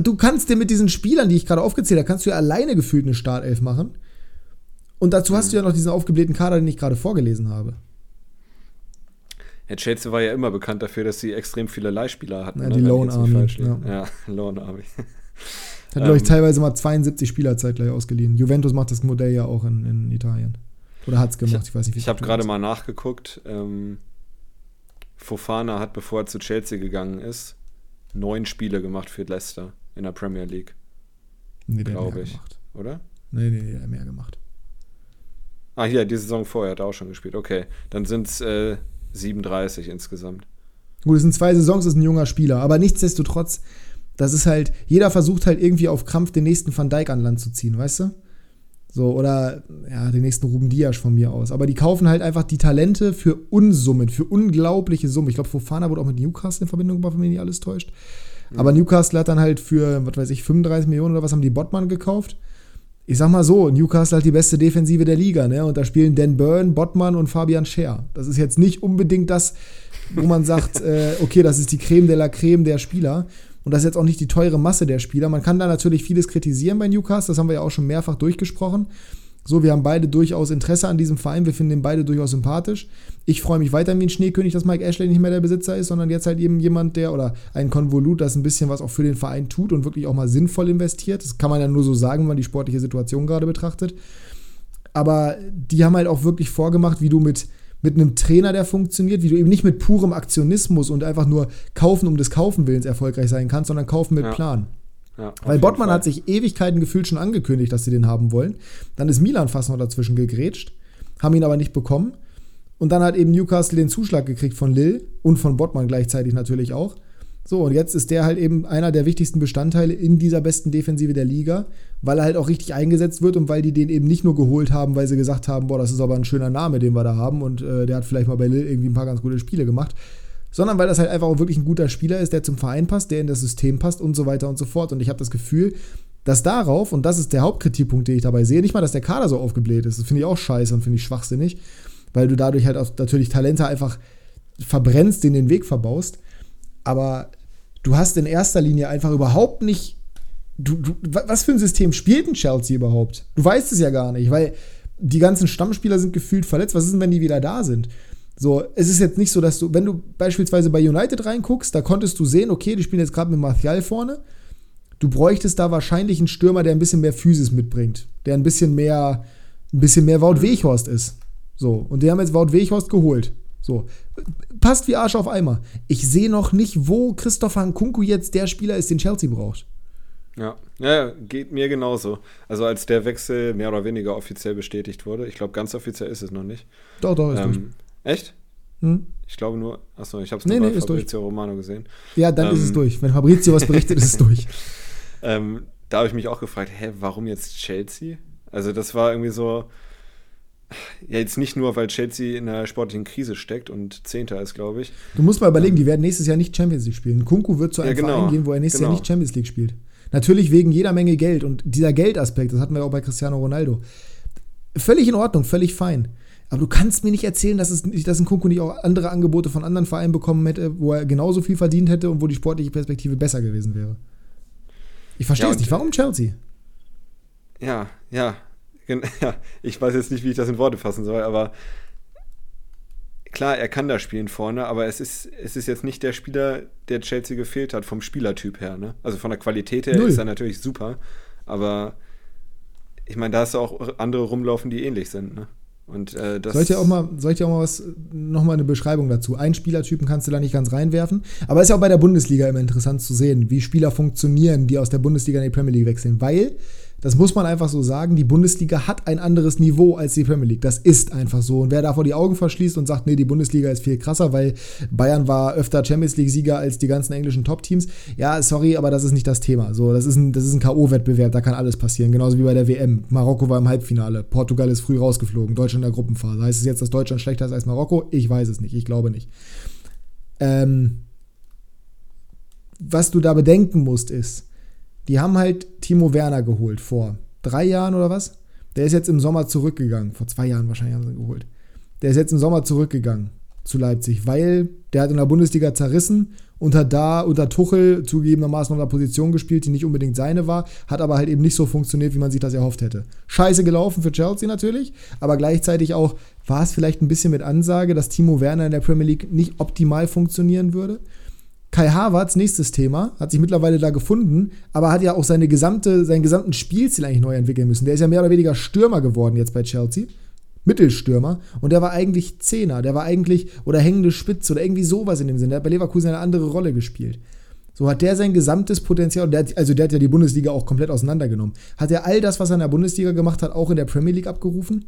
du kannst dir mit diesen Spielern, die ich gerade aufgezählt habe, kannst du ja alleine gefühlt eine Startelf machen. Und dazu hast du ja noch diesen aufgeblähten Kader, den ich gerade vorgelesen habe. Ja, Chelsea war ja immer bekannt dafür, dass sie extrem viele Leihspieler hatten. Ja, die Loan Army. Ja, Loan Army. Hat, glaube ich, teilweise mal 72 Spieler zeitgleich ausgeliehen. Juventus macht das Modell ja auch in Italien. Oder hat's gemacht, ich weiß nicht. Ich habe gerade mal nachgeguckt. Fofana hat, bevor er zu Chelsea gegangen ist, 9 Spiele gemacht für Leicester in der Premier League. Nee, der hat mehr gemacht. Oder? Nee, der hat mehr gemacht. Ah, hier, die Saison vorher hat er auch schon gespielt. Okay, dann sind es 37 insgesamt. Gut, es sind 2 Saisons, ist ein junger Spieler. Aber nichtsdestotrotz, das ist halt, jeder versucht halt irgendwie auf Krampf den nächsten Van Dijk an Land zu ziehen, weißt du? So, oder ja, den nächsten Ruben Dias von mir aus. Aber die kaufen halt einfach die Talente für Unsummen, für unglaubliche Summen. Ich glaube, Fofana wurde auch mit Newcastle in Verbindung gebracht, wenn mich nicht alles täuscht. Mhm. Aber Newcastle hat dann halt für, was weiß ich, 35 Millionen oder was haben die Botman gekauft. Ich sag mal so, Newcastle hat die beste Defensive der Liga, ne? Und da spielen Dan Burn, Botman und Fabian Scher. Das ist jetzt nicht unbedingt das, wo man sagt, okay, das ist die Creme de la Creme der Spieler. Und das ist jetzt auch nicht die teure Masse der Spieler. Man kann da natürlich vieles kritisieren bei Newcastle, das haben wir ja auch schon mehrfach durchgesprochen. So, wir haben beide durchaus Interesse an diesem Verein, wir finden den beide durchaus sympathisch. Ich freue mich weiter wie ein Schneekönig, dass Mike Ashley nicht mehr der Besitzer ist, sondern jetzt halt eben jemand, der, oder ein Konvolut, das ein bisschen was auch für den Verein tut und wirklich auch mal sinnvoll investiert. Das kann man ja nur so sagen, wenn man die sportliche Situation gerade betrachtet. Aber die haben halt auch wirklich vorgemacht, wie du mit einem Trainer, der funktioniert, wie du eben nicht mit purem Aktionismus und einfach nur kaufen um des Kaufen Willens erfolgreich sein kannst, sondern kaufen mit Plan. Ja, weil Botman hat sich Ewigkeiten gefühlt schon angekündigt, dass sie den haben wollen. Dann ist Milan fast noch dazwischen gegrätscht, haben ihn aber nicht bekommen. Und dann hat eben Newcastle den Zuschlag gekriegt von Lille und von Botman gleichzeitig natürlich auch. So, und jetzt ist der halt eben einer der wichtigsten Bestandteile in dieser besten Defensive der Liga, weil er halt auch richtig eingesetzt wird und weil die den eben nicht nur geholt haben, weil sie gesagt haben, boah, das ist aber ein schöner Name, den wir da haben und der hat vielleicht mal bei Lille irgendwie ein paar ganz gute Spiele gemacht, sondern weil das halt einfach auch wirklich ein guter Spieler ist, der zum Verein passt, der in das System passt und so weiter und so fort. Und ich habe das Gefühl, dass darauf, und das ist der Hauptkritikpunkt, den ich dabei sehe, nicht mal, dass der Kader so aufgebläht ist, das finde ich auch scheiße und finde ich schwachsinnig, weil du dadurch halt auch natürlich Talente einfach verbrennst, denen den Weg verbaust. Aber du hast in erster Linie einfach überhaupt nicht. Was für ein System spielt denn Chelsea überhaupt? Du weißt es ja gar nicht, weil die ganzen Stammspieler sind gefühlt verletzt. Was ist denn, wenn die wieder da sind? So, es ist jetzt nicht so, dass du, wenn du beispielsweise bei United reinguckst, da konntest du sehen, okay, die spielen jetzt gerade mit Martial vorne. Du bräuchtest da wahrscheinlich einen Stürmer, der ein bisschen mehr Physis mitbringt, der ein bisschen mehr Wout Weghorst ist. So, und die haben jetzt Wout Weghorst geholt. So, passt wie Arsch auf Eimer. Ich sehe noch nicht, wo Christopher Nkunku jetzt der Spieler ist, den Chelsea braucht. Ja, geht mir genauso. Also als der Wechsel mehr oder weniger offiziell bestätigt wurde, ich glaube, ganz offiziell ist es noch nicht. Doch, ist durch. Echt? Ich glaube nur, achso, ich habe es nur bei Fabrizio Romano gesehen. Ja, dann ist es durch. Wenn Fabrizio was berichtet, ist es durch. Da habe ich mich auch gefragt, warum jetzt Chelsea? Also das war irgendwie so, ja, jetzt nicht nur, weil Chelsea in einer sportlichen Krise steckt und Zehnter ist, glaube ich. Du musst mal überlegen, die werden nächstes Jahr nicht Champions League spielen. Kunku wird zu einem Verein gehen, wo er nächstes Jahr nicht Champions League spielt. Natürlich wegen jeder Menge Geld. Und dieser Geldaspekt, das hatten wir auch bei Cristiano Ronaldo. Völlig in Ordnung, völlig fein. Aber du kannst mir nicht erzählen, dass ein Kunku nicht auch andere Angebote von anderen Vereinen bekommen hätte, wo er genauso viel verdient hätte und wo die sportliche Perspektive besser gewesen wäre. Ich verstehe es nicht. Warum Chelsea? Ja. Ich weiß jetzt nicht, wie ich das in Worte fassen soll, aber klar, er kann da spielen vorne, aber es ist jetzt nicht der Spieler, der Chelsea gefehlt hat, vom Spielertyp her. Ne? Also von der Qualität her ist er natürlich super, aber ich meine, da hast du auch andere rumlaufen, die ähnlich sind. Ne? Und, das soll ich dir auch mal eine Beschreibung dazu? Einen Spielertypen kannst du da nicht ganz reinwerfen, aber ist ja auch bei der Bundesliga immer interessant zu sehen, wie Spieler funktionieren, die aus der Bundesliga in die Premier League wechseln, weil, das muss man einfach so sagen, die Bundesliga hat ein anderes Niveau als die Premier League. Das ist einfach so. Und wer davor die Augen verschließt und sagt, nee, die Bundesliga ist viel krasser, weil Bayern war öfter Champions-League-Sieger als die ganzen englischen Top-Teams. Ja, sorry, aber das ist nicht das Thema. So, das ist ein K.O.-Wettbewerb, da kann alles passieren. Genauso wie bei der WM. Marokko war im Halbfinale. Portugal ist früh rausgeflogen. Deutschland in der Gruppenphase. Heißt es jetzt, dass Deutschland schlechter ist als Marokko? Ich weiß es nicht. Ich glaube nicht. Was du da bedenken musst, ist, die haben halt Timo Werner geholt vor 3 Jahren oder was? Der ist jetzt im Sommer zurückgegangen. Vor 2 Jahren wahrscheinlich haben sie ihn geholt. Der ist jetzt im Sommer zurückgegangen zu Leipzig, weil der hat in der Bundesliga zerrissen und hat da unter Tuchel zugegebenermaßen auf einer Position gespielt, die nicht unbedingt seine war, hat aber halt eben nicht so funktioniert, wie man sich das erhofft hätte. Scheiße gelaufen für Chelsea natürlich, aber gleichzeitig auch war es vielleicht ein bisschen mit Ansage, dass Timo Werner in der Premier League nicht optimal funktionieren würde. Kai Havertz, nächstes Thema, hat sich mittlerweile da gefunden, aber hat ja auch seinen gesamten Spielstil eigentlich neu entwickeln müssen. Der ist ja mehr oder weniger Stürmer geworden jetzt bei Chelsea, Mittelstürmer, und der war eigentlich Zehner, der war eigentlich, oder hängende Spitze oder irgendwie sowas in dem Sinne. Der hat bei Leverkusen eine andere Rolle gespielt. So hat der sein gesamtes Potenzial, der hat ja die Bundesliga auch komplett auseinandergenommen. Hat er all das, was er in der Bundesliga gemacht hat, auch in der Premier League abgerufen?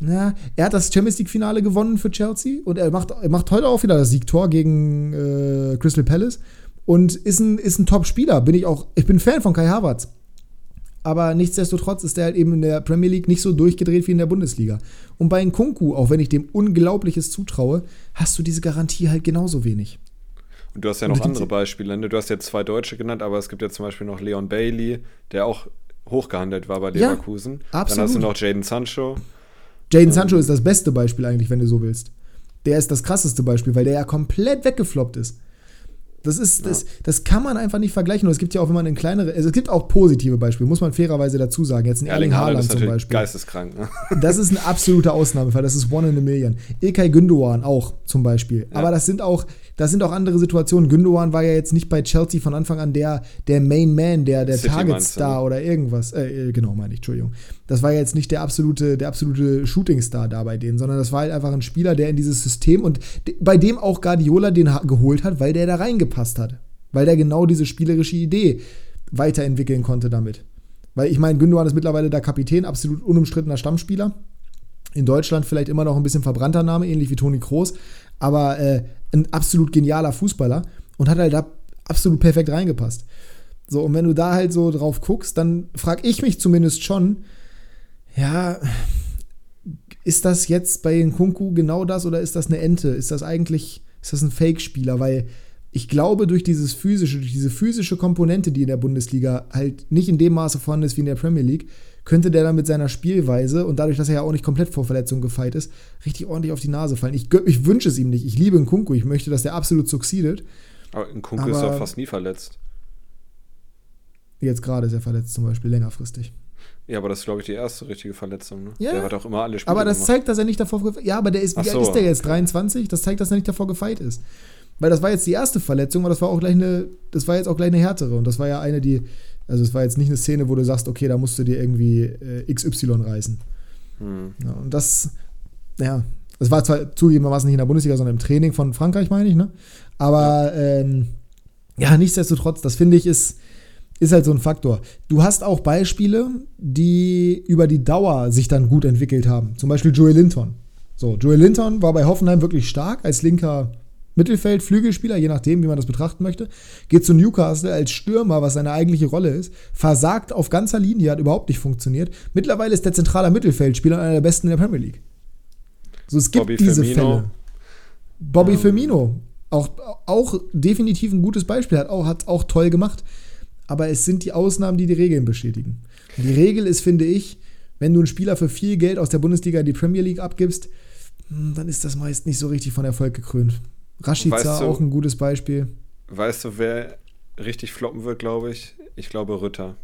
Ja, er hat das Champions-League-Finale gewonnen für Chelsea und er macht heute auch wieder das Siegtor gegen Crystal Palace und ist ein Top-Spieler. Ich bin Fan von Kai Havertz. Aber nichtsdestotrotz ist er halt eben in der Premier League nicht so durchgedreht wie in der Bundesliga. Und bei Nkunku, auch wenn ich dem Unglaubliches zutraue, hast du diese Garantie halt genauso wenig. Und du hast ja noch andere Beispiele. Ne? Du hast jetzt 2 Deutsche genannt, aber es gibt ja zum Beispiel noch Leon Bailey, der auch hochgehandelt war bei Leverkusen. Ja, absolut. Dann hast du noch Jadon Sancho. Jadon Sancho ist das beste Beispiel eigentlich, wenn du so willst. Der ist das krasseste Beispiel, weil der ja komplett weggefloppt ist. Das kann man einfach nicht vergleichen. Und es gibt ja auch, wenn man in kleinere, also es gibt auch positive Beispiele, muss man fairerweise dazu sagen. Jetzt ein Erling Haaland zum Beispiel. Geisteskrank, ne? Das ist ein absoluter Ausnahmefall. Das ist one in a million. İlkay Gündoğan auch zum Beispiel. Ja. Aber das sind auch andere Situationen. Gündoğan war ja jetzt nicht bei Chelsea von Anfang an der Main Man, der Target-Star oder irgendwas. Genau, meine ich, Entschuldigung. Das war ja jetzt nicht der absolute Shooting-Star da bei denen, sondern das war halt einfach ein Spieler, der in dieses System und bei dem auch Guardiola den geholt hat, weil der da reingepasst hat. Weil der genau diese spielerische Idee weiterentwickeln konnte damit. Weil ich meine, Gündoğan ist mittlerweile der Kapitän, absolut unumstrittener Stammspieler. In Deutschland vielleicht immer noch ein bisschen verbrannter Name, ähnlich wie Toni Kroos, aber ein absolut genialer Fußballer und hat halt da absolut perfekt reingepasst. So, und wenn du da halt so drauf guckst, dann frage ich mich zumindest schon, ja, ist das jetzt bei Nkunku genau das oder ist das eine Ente? Ist das ein Fake-Spieler? Weil ich glaube, durch diese physische Komponente, die in der Bundesliga halt nicht in dem Maße vorhanden ist wie in der Premier League, könnte der dann mit seiner Spielweise und dadurch, dass er ja auch nicht komplett vor Verletzungen gefeit ist, richtig ordentlich auf die Nase fallen. Ich wünsche es ihm nicht. Ich liebe Nkunku. Ich möchte, dass der absolut succeedet. Aber Nkunku ist doch fast nie verletzt. Jetzt gerade ist er verletzt, zum Beispiel längerfristig. Ja, aber das ist, glaube ich, die erste richtige Verletzung. Ne? Ja, der hat auch immer alle Spiele gemacht. Zeigt, dass er nicht davor gefeit ist. Ja, aber wie alt ist der jetzt? 23? Das zeigt, dass er nicht davor gefeit ist. Weil das war jetzt die erste Verletzung, aber das war jetzt auch gleich eine härtere. Und das war ja eine, es war jetzt nicht eine Szene, wo du sagst, okay, da musst du dir irgendwie XY reißen. Ja, und das war zwar zugegebenermaßen nicht in der Bundesliga, sondern im Training von Frankreich, meine ich, ne? Aber nichtsdestotrotz, das finde ich ist halt so ein Faktor. Du hast auch Beispiele, die über die Dauer sich dann gut entwickelt haben. Zum Beispiel Joey Linton. So, Joey Linton war bei Hoffenheim wirklich stark als linker Mittelfeld, Flügelspieler, je nachdem, wie man das betrachten möchte, geht zu Newcastle als Stürmer, was seine eigentliche Rolle ist, versagt auf ganzer Linie, hat überhaupt nicht funktioniert. Mittlerweile ist der zentraler Mittelfeldspieler einer der besten in der Premier League. So, es gibt Bobby diese Firmino. Fälle. Bobby Firmino, auch definitiv ein gutes Beispiel, hat auch toll gemacht. Aber es sind die Ausnahmen, die die Regeln bestätigen. Die Regel ist, finde ich, wenn du einen Spieler für viel Geld aus der Bundesliga in die Premier League abgibst, dann ist das meist nicht so richtig von Erfolg gekrönt. Rashica, auch ein gutes Beispiel. Weißt du, wer richtig floppen wird, glaube ich? Ich glaube, Rütter.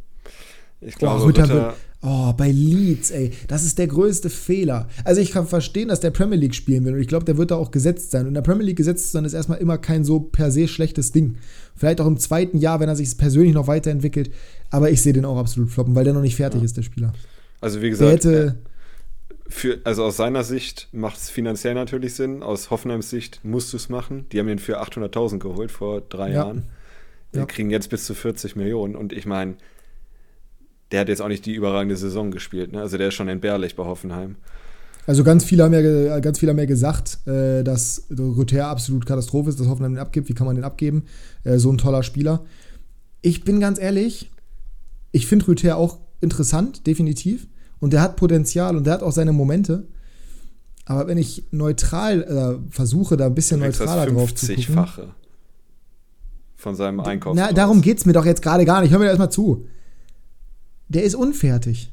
Ich glaube, Rütter wird, bei Leeds, ey. Das ist der größte Fehler. Also ich kann verstehen, dass der Premier League spielen will. Und ich glaube, der wird da auch gesetzt sein. Und in der Premier League gesetzt sein ist erstmal immer kein so per se schlechtes Ding. Vielleicht auch im zweiten Jahr, wenn er sich persönlich noch weiterentwickelt. Aber ich sehe den auch absolut floppen, weil der noch nicht fertig ist, der Spieler. Also wie gesagt, aus seiner Sicht macht es finanziell natürlich Sinn. Aus Hoffenheims Sicht musst du es machen. Die haben den für 800.000 geholt vor 3 Jahren. Die kriegen jetzt bis zu 40 Millionen. Und ich meine, der hat jetzt auch nicht die überragende Saison gespielt. Ne? Also der ist schon entbehrlich bei Hoffenheim. Also ganz viele haben ja gesagt, dass Rüther absolut Katastrophe ist, dass Hoffenheim den abgibt. Wie kann man den abgeben? So ein toller Spieler. Ich bin ganz ehrlich, ich finde Rüther auch interessant, definitiv. Und der hat Potenzial und der hat auch seine Momente. Aber wenn ich neutral versuche, da ein bisschen neutraler drauf zu gucken. 50-fache von seinem Einkauf. Na, darum geht es mir doch jetzt gerade gar nicht. Hör mir da erstmal zu. Der ist unfertig.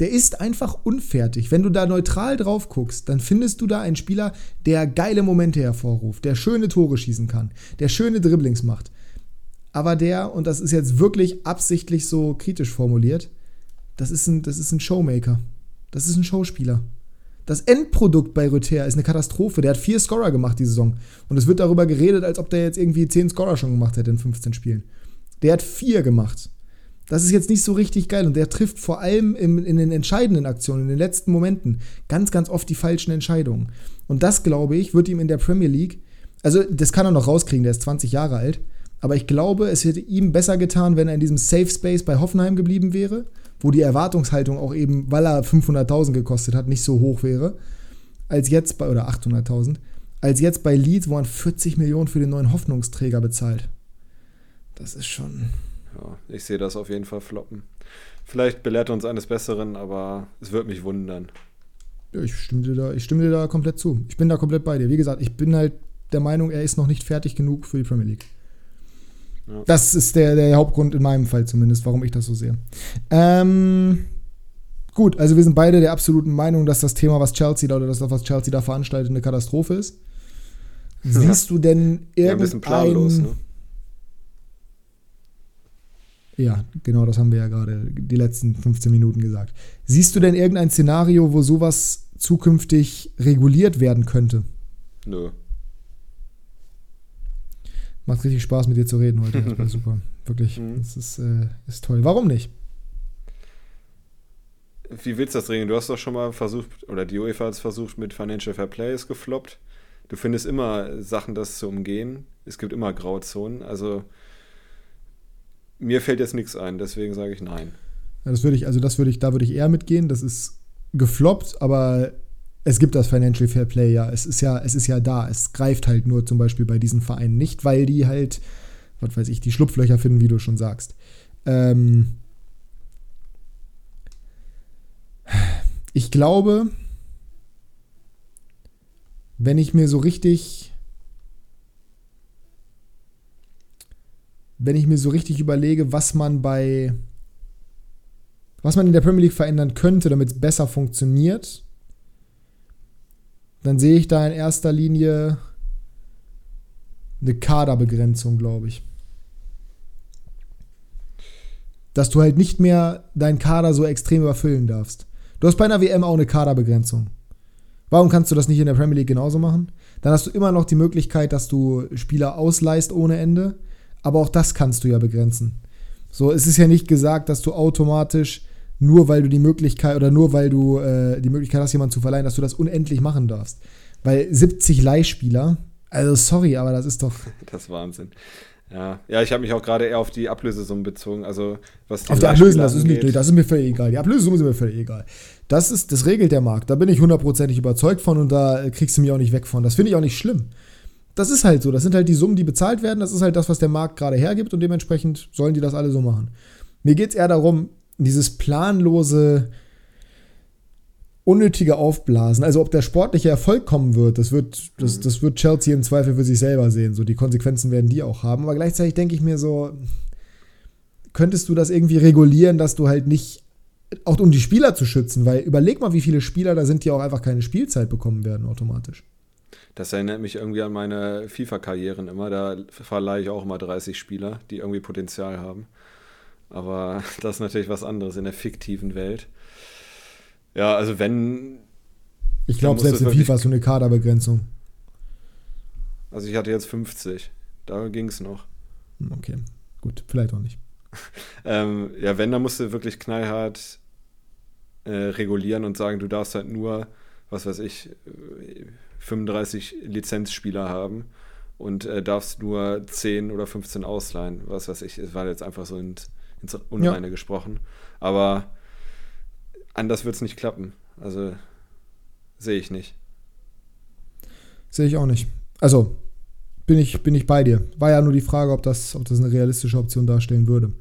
Der ist einfach unfertig. Wenn du da neutral drauf guckst, dann findest du da einen Spieler, der geile Momente hervorruft, der schöne Tore schießen kann, der schöne Dribblings macht. Aber der, und das ist jetzt wirklich absichtlich so kritisch formuliert, das ist ein Showmaker. Das ist ein Showspieler. Das Endprodukt bei Rüther ist eine Katastrophe. Der hat 4 Scorer gemacht die Saison. Und es wird darüber geredet, als ob der jetzt irgendwie 10 Scorer schon gemacht hätte in 15 Spielen. Der hat 4 gemacht. Das ist jetzt nicht so richtig geil. Und der trifft vor allem in den entscheidenden Aktionen, in den letzten Momenten, ganz, ganz oft die falschen Entscheidungen. Und das, glaube ich, wird ihm in der Premier League, also das kann er noch rauskriegen, der ist 20 Jahre alt, aber ich glaube, es hätte ihm besser getan, wenn er in diesem Safe Space bei Hoffenheim geblieben wäre, wo die Erwartungshaltung auch eben, weil er 500.000 gekostet hat, nicht so hoch wäre, oder 800.000, als jetzt bei Leeds, wo man 40 Millionen für den neuen Hoffnungsträger bezahlt. Das ist schon... Ja, ich sehe das auf jeden Fall floppen. Vielleicht belehrt er uns eines Besseren, aber es wird mich wundern. Ja, ich stimme dir da komplett zu. Ich bin da komplett bei dir. Wie gesagt, ich bin halt der Meinung, er ist noch nicht fertig genug für die Premier League. Ja. Das ist der Hauptgrund in meinem Fall zumindest, warum ich das so sehe. Gut, also wir sind beide der absoluten Meinung, dass das Thema, was Chelsea da veranstaltet, eine Katastrophe ist. Ja. Siehst du denn irgendein... Ja, ein bisschen planlos, ne? Ja, genau, das haben wir ja gerade die letzten 15 Minuten gesagt. Siehst du denn irgendein Szenario, wo sowas zukünftig reguliert werden könnte? Nö. Macht richtig Spaß, mit dir zu reden heute. Das war super, wirklich. Das ist toll. Warum nicht? Wie willst du das regeln? Du hast doch schon mal versucht, oder die UEFA hat es versucht, mit Financial Fair Play ist gefloppt. Du findest immer Sachen, das zu umgehen. Es gibt immer Grauzonen, also... Mir fällt jetzt nichts ein, deswegen sage ich nein. Da würde ich eher mitgehen. Das ist gefloppt, aber es gibt das Financial Fair Play ja. Es ist ja da. Es greift halt nur zum Beispiel bei diesen Vereinen nicht, weil die halt, was weiß ich, die Schlupflöcher finden, wie du schon sagst. Ich glaube, wenn ich mir so richtig... überlege, was man in der Premier League verändern könnte, damit es besser funktioniert, dann sehe ich da in erster Linie eine Kaderbegrenzung, glaube ich. Dass du halt nicht mehr deinen Kader so extrem überfüllen darfst. Du hast bei einer WM auch eine Kaderbegrenzung. Warum kannst du das nicht in der Premier League genauso machen? Dann hast du immer noch die Möglichkeit, dass du Spieler ausleihst ohne Ende. Aber auch das kannst du ja begrenzen. So, es ist ja nicht gesagt, dass du automatisch, nur weil du die Möglichkeit hast, jemanden zu verleihen, dass du das unendlich machen darfst. Weil 70 Leihspieler, also sorry, aber das ist doch... Das ist Wahnsinn. Ja, ich habe mich auch gerade eher auf die Ablösesumme bezogen. Also, was die auf die Ablösesumme, das ist mir völlig egal. Die Ablösesumme ist mir völlig egal. Das regelt der Markt. Da bin ich hundertprozentig überzeugt von und da kriegst du mich auch nicht weg von. Das finde ich auch nicht schlimm. Das ist halt so. Das sind halt die Summen, die bezahlt werden. Das ist halt das, was der Markt gerade hergibt und dementsprechend sollen die das alle so machen. Mir geht es eher darum, dieses planlose, unnötige Aufblasen. Also ob der sportliche Erfolg kommen wird, das wird Chelsea im Zweifel für sich selber sehen. So, die Konsequenzen werden die auch haben. Aber gleichzeitig denke ich mir so, könntest du das irgendwie regulieren, dass du halt nicht, auch um die Spieler zu schützen, weil überleg mal, wie viele Spieler da sind, die auch einfach keine Spielzeit bekommen werden automatisch. Das erinnert mich irgendwie an meine FIFA-Karrieren immer. Da verleihe ich auch immer 30 Spieler, die irgendwie Potenzial haben. Aber das ist natürlich was anderes in der fiktiven Welt. Ja, also wenn... Ich glaube, selbst in FIFA ist so eine Kaderbegrenzung. Also ich hatte jetzt 50. Da ging es noch. Okay, gut. Vielleicht auch nicht. Ja, wenn, dann musst du wirklich knallhart regulieren und sagen, du darfst halt nur, was weiß ich, 35 Lizenzspieler haben und darfst nur 10 oder 15 ausleihen. Was weiß ich, es war jetzt einfach so ins Unreine gesprochen. Aber... anders wird es nicht klappen. Also sehe ich nicht. Sehe ich auch nicht. Also bin ich bei dir. War ja nur die Frage, ob das eine realistische Option darstellen würde.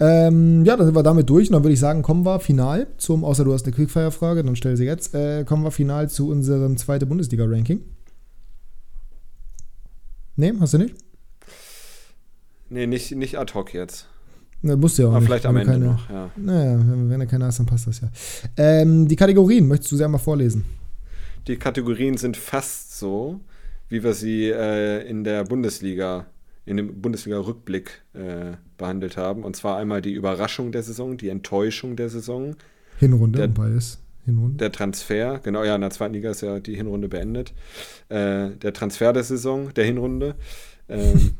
Ja, dann sind wir damit durch. Und dann würde ich sagen, kommen wir final zum, außer du hast eine Quickfire-Frage, dann stell sie jetzt, kommen wir final zu unserem zweiten Bundesliga-Ranking. Nee, hast du nicht? Nee, nicht ad hoc jetzt. Das musst du ja auch. Aber nicht. Vielleicht am Ende keine, noch, ja. Naja, wenn du keine hast, dann passt das ja. Die Kategorien möchtest du sehr mal vorlesen. Die Kategorien sind fast so, wie wir sie in dem Bundesliga-Rückblick behandelt haben. Und zwar einmal die Überraschung der Saison, die Enttäuschung der Saison. Hinrunde, wobei es Hinrunde. Der Transfer, genau, ja, in der zweiten Liga ist ja die Hinrunde beendet. Der Transfer der Saison, der Hinrunde.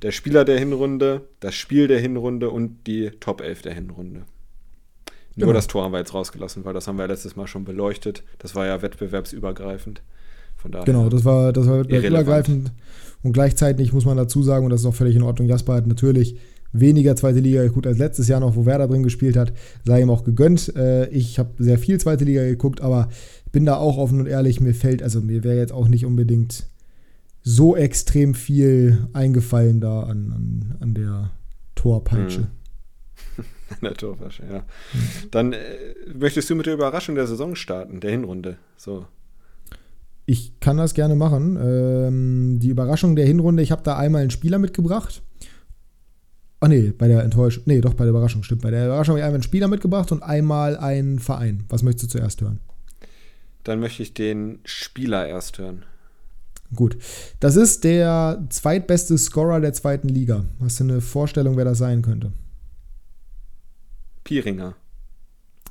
Der Spieler der Hinrunde, das Spiel der Hinrunde und die Top 11 der Hinrunde. Nur genau. Das Tor haben wir jetzt rausgelassen, weil das haben wir letztes Mal schon beleuchtet. Das war ja wettbewerbsübergreifend. Von daher genau, das war wettbewerbsübergreifend. Und gleichzeitig muss man dazu sagen, und das ist auch völlig in Ordnung, Jasper hat natürlich weniger zweite Liga geguckt als letztes Jahr noch, wo Werder drin gespielt hat. Sei ihm auch gegönnt. Ich habe sehr viel zweite Liga geguckt, aber bin da auch offen und ehrlich. Mir wäre jetzt auch nicht unbedingt so extrem viel eingefallen da an der Torpeitsche. An der Torpeitsche, ja. Dann möchtest du mit der Überraschung der Saison starten, der Hinrunde. So. Ich kann das gerne machen. Die Überraschung der Hinrunde, ich habe da einmal einen Spieler mitgebracht. Ach nee, bei der Enttäuschung. Nee, doch, bei der Überraschung, stimmt. Bei der Überraschung habe ich einmal einen Spieler mitgebracht und einmal einen Verein. Was möchtest du zuerst hören? Dann möchte ich den Spieler erst hören. Gut, das ist der zweitbeste Scorer der zweiten Liga. Hast du eine Vorstellung, wer das sein könnte? Pieringer.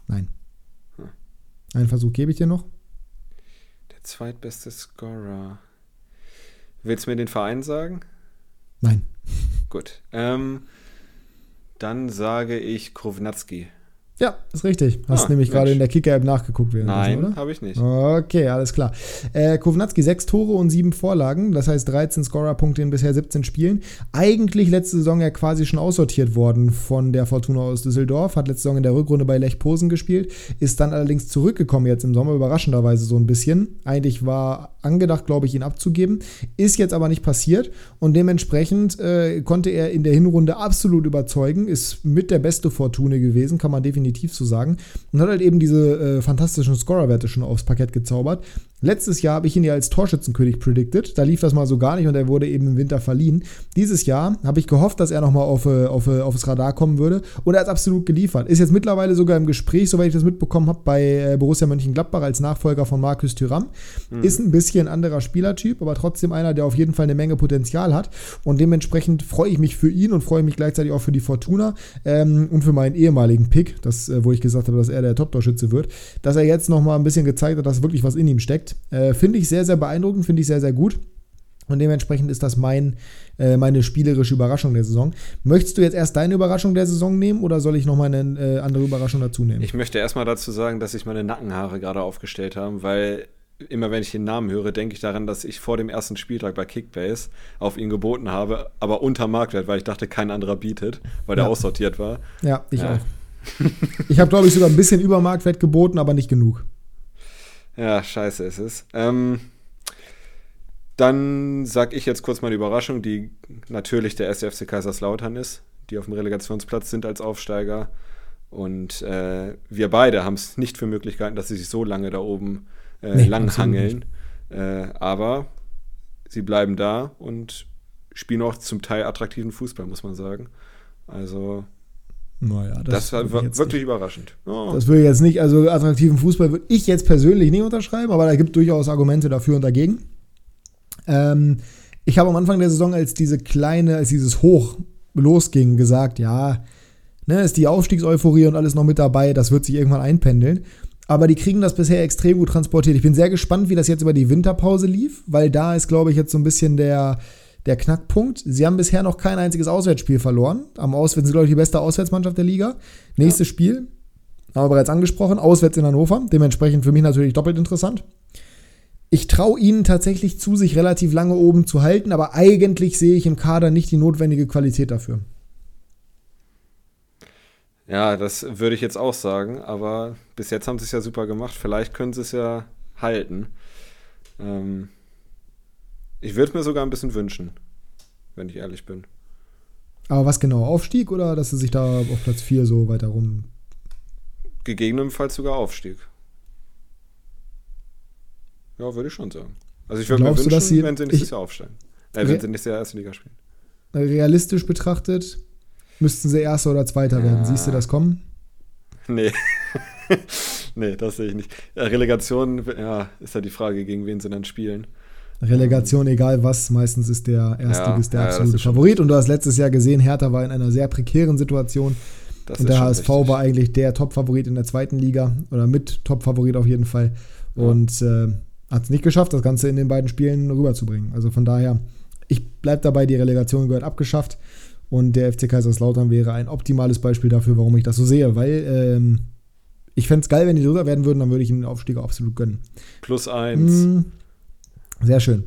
Nein. Einen Versuch gebe ich dir noch. Der zweitbeste Scorer. Willst du mir den Verein sagen? Nein. Gut. Dann sage ich Krownatzki. Ja, ist richtig. Hast nämlich gerade in der Kicker-App nachgeguckt. Nein, habe ich nicht. Okay, alles klar. Kownacki, 6 Tore und 7 Vorlagen, das heißt 13 Scorerpunkte in bisher 17 Spielen. Eigentlich letzte Saison ja quasi schon aussortiert worden von der Fortuna aus Düsseldorf, hat letzte Saison in der Rückrunde bei Lech Posen gespielt, ist dann allerdings zurückgekommen jetzt im Sommer, überraschenderweise so ein bisschen. Eigentlich war angedacht, glaube ich, ihn abzugeben, ist jetzt aber nicht passiert und dementsprechend konnte er in der Hinrunde absolut überzeugen, ist mit der beste Fortune gewesen, kann man definitiv zu sagen. Und hat halt eben diese fantastischen Scorerwerte schon aufs Parkett gezaubert. Letztes Jahr habe ich ihn ja als Torschützenkönig predicted. Da lief das mal so gar nicht und er wurde eben im Winter verliehen. Dieses Jahr habe ich gehofft, dass er nochmal aufs Radar kommen würde. Und er hat absolut geliefert. Ist jetzt mittlerweile sogar im Gespräch, soweit ich das mitbekommen habe, bei Borussia Mönchengladbach als Nachfolger von Markus Thuram. Mhm. Ist ein bisschen ein anderer Spielertyp, aber trotzdem einer, der auf jeden Fall eine Menge Potenzial hat. Und dementsprechend freue ich mich für ihn und freue mich gleichzeitig auch für die Fortuna und für meinen ehemaligen Pick, wo ich gesagt habe, dass er der Top-Torschütze wird, dass er jetzt nochmal ein bisschen gezeigt hat, dass wirklich was in ihm steckt. Finde ich sehr, sehr beeindruckend, finde ich sehr, sehr gut. Und dementsprechend ist das meine spielerische Überraschung der Saison. Möchtest du jetzt erst deine Überraschung der Saison nehmen oder soll ich nochmal eine andere Überraschung dazu nehmen? Ich möchte erstmal dazu sagen, dass sich meine Nackenhaare gerade aufgestellt haben, weil immer wenn ich den Namen höre, denke ich daran, dass ich vor dem ersten Spieltag bei Kickbase auf ihn geboten habe, aber unter Marktwert, weil ich dachte, kein anderer bietet, weil der aussortiert war. Ja, ich auch. Ich habe, glaube ich, sogar ein bisschen über Marktwert geboten, aber nicht genug. Ja, scheiße ist es. Dann sage ich jetzt kurz mal die Überraschung, die natürlich der 1. FC Kaiserslautern ist, die auf dem Relegationsplatz sind als Aufsteiger. Und wir beide haben es nicht für möglich gehalten, dass sie sich so lange da oben langhangeln. Aber sie bleiben da und spielen auch zum Teil attraktiven Fußball, muss man sagen. Also naja, das war wirklich nicht überraschend. Oh. Das würde ich jetzt nicht, also attraktiven Fußball würde ich jetzt persönlich nicht unterschreiben, aber da gibt es durchaus Argumente dafür und dagegen. Ich habe am Anfang der Saison, als dieses Hoch losging, gesagt, ja, ne, ist die Aufstiegseuphorie und alles noch mit dabei, das wird sich irgendwann einpendeln. Aber die kriegen das bisher extrem gut transportiert. Ich bin sehr gespannt, wie das jetzt über die Winterpause lief, weil da ist, glaube ich, jetzt so ein bisschen der Knackpunkt. Sie haben bisher noch kein einziges Auswärtsspiel verloren. Sind sie, glaube ich, die beste Auswärtsmannschaft der Liga. Nächstes Spiel, haben wir bereits angesprochen, auswärts in Hannover. Dementsprechend für mich natürlich doppelt interessant. Ich traue ihnen tatsächlich zu, sich relativ lange oben zu halten, aber eigentlich sehe ich im Kader nicht die notwendige Qualität dafür. Ja, das würde ich jetzt auch sagen, aber bis jetzt haben sie es ja super gemacht. Vielleicht können sie es ja halten. Ich würde es mir sogar ein bisschen wünschen, wenn ich ehrlich bin. Aber was genau, Aufstieg oder dass sie sich da auf Platz 4 so weiter rum... Gegebenenfalls sogar Aufstieg. Ja, würde ich schon sagen. Also ich würde mir wünschen, wenn sie nächstes Jahr aufsteigen. Wenn sie nächstes Jahr erste Liga spielen. Realistisch betrachtet müssten sie Erster oder Zweiter werden. Siehst du das kommen? Nee. Nee, das sehe ich nicht. Ja, Relegation, ja, ist ja die Frage, gegen wen sie dann spielen. Relegation, egal was, meistens ist der Erstligist der absolute Favorit. Und du hast letztes Jahr gesehen, Hertha war in einer sehr prekären Situation. Und der HSV war eigentlich der Top-Favorit in der zweiten Liga. Oder mit Top-Favorit auf jeden Fall. Ja. Und hat es nicht geschafft, das Ganze in den beiden Spielen rüberzubringen. Also von daher, ich bleibe dabei, die Relegation gehört abgeschafft. Und der FC Kaiserslautern wäre ein optimales Beispiel dafür, warum ich das so sehe. Weil ich fände es geil, wenn die Dritter werden würden, dann würde ich ihnen den Aufstieg absolut gönnen. +1. Sehr schön.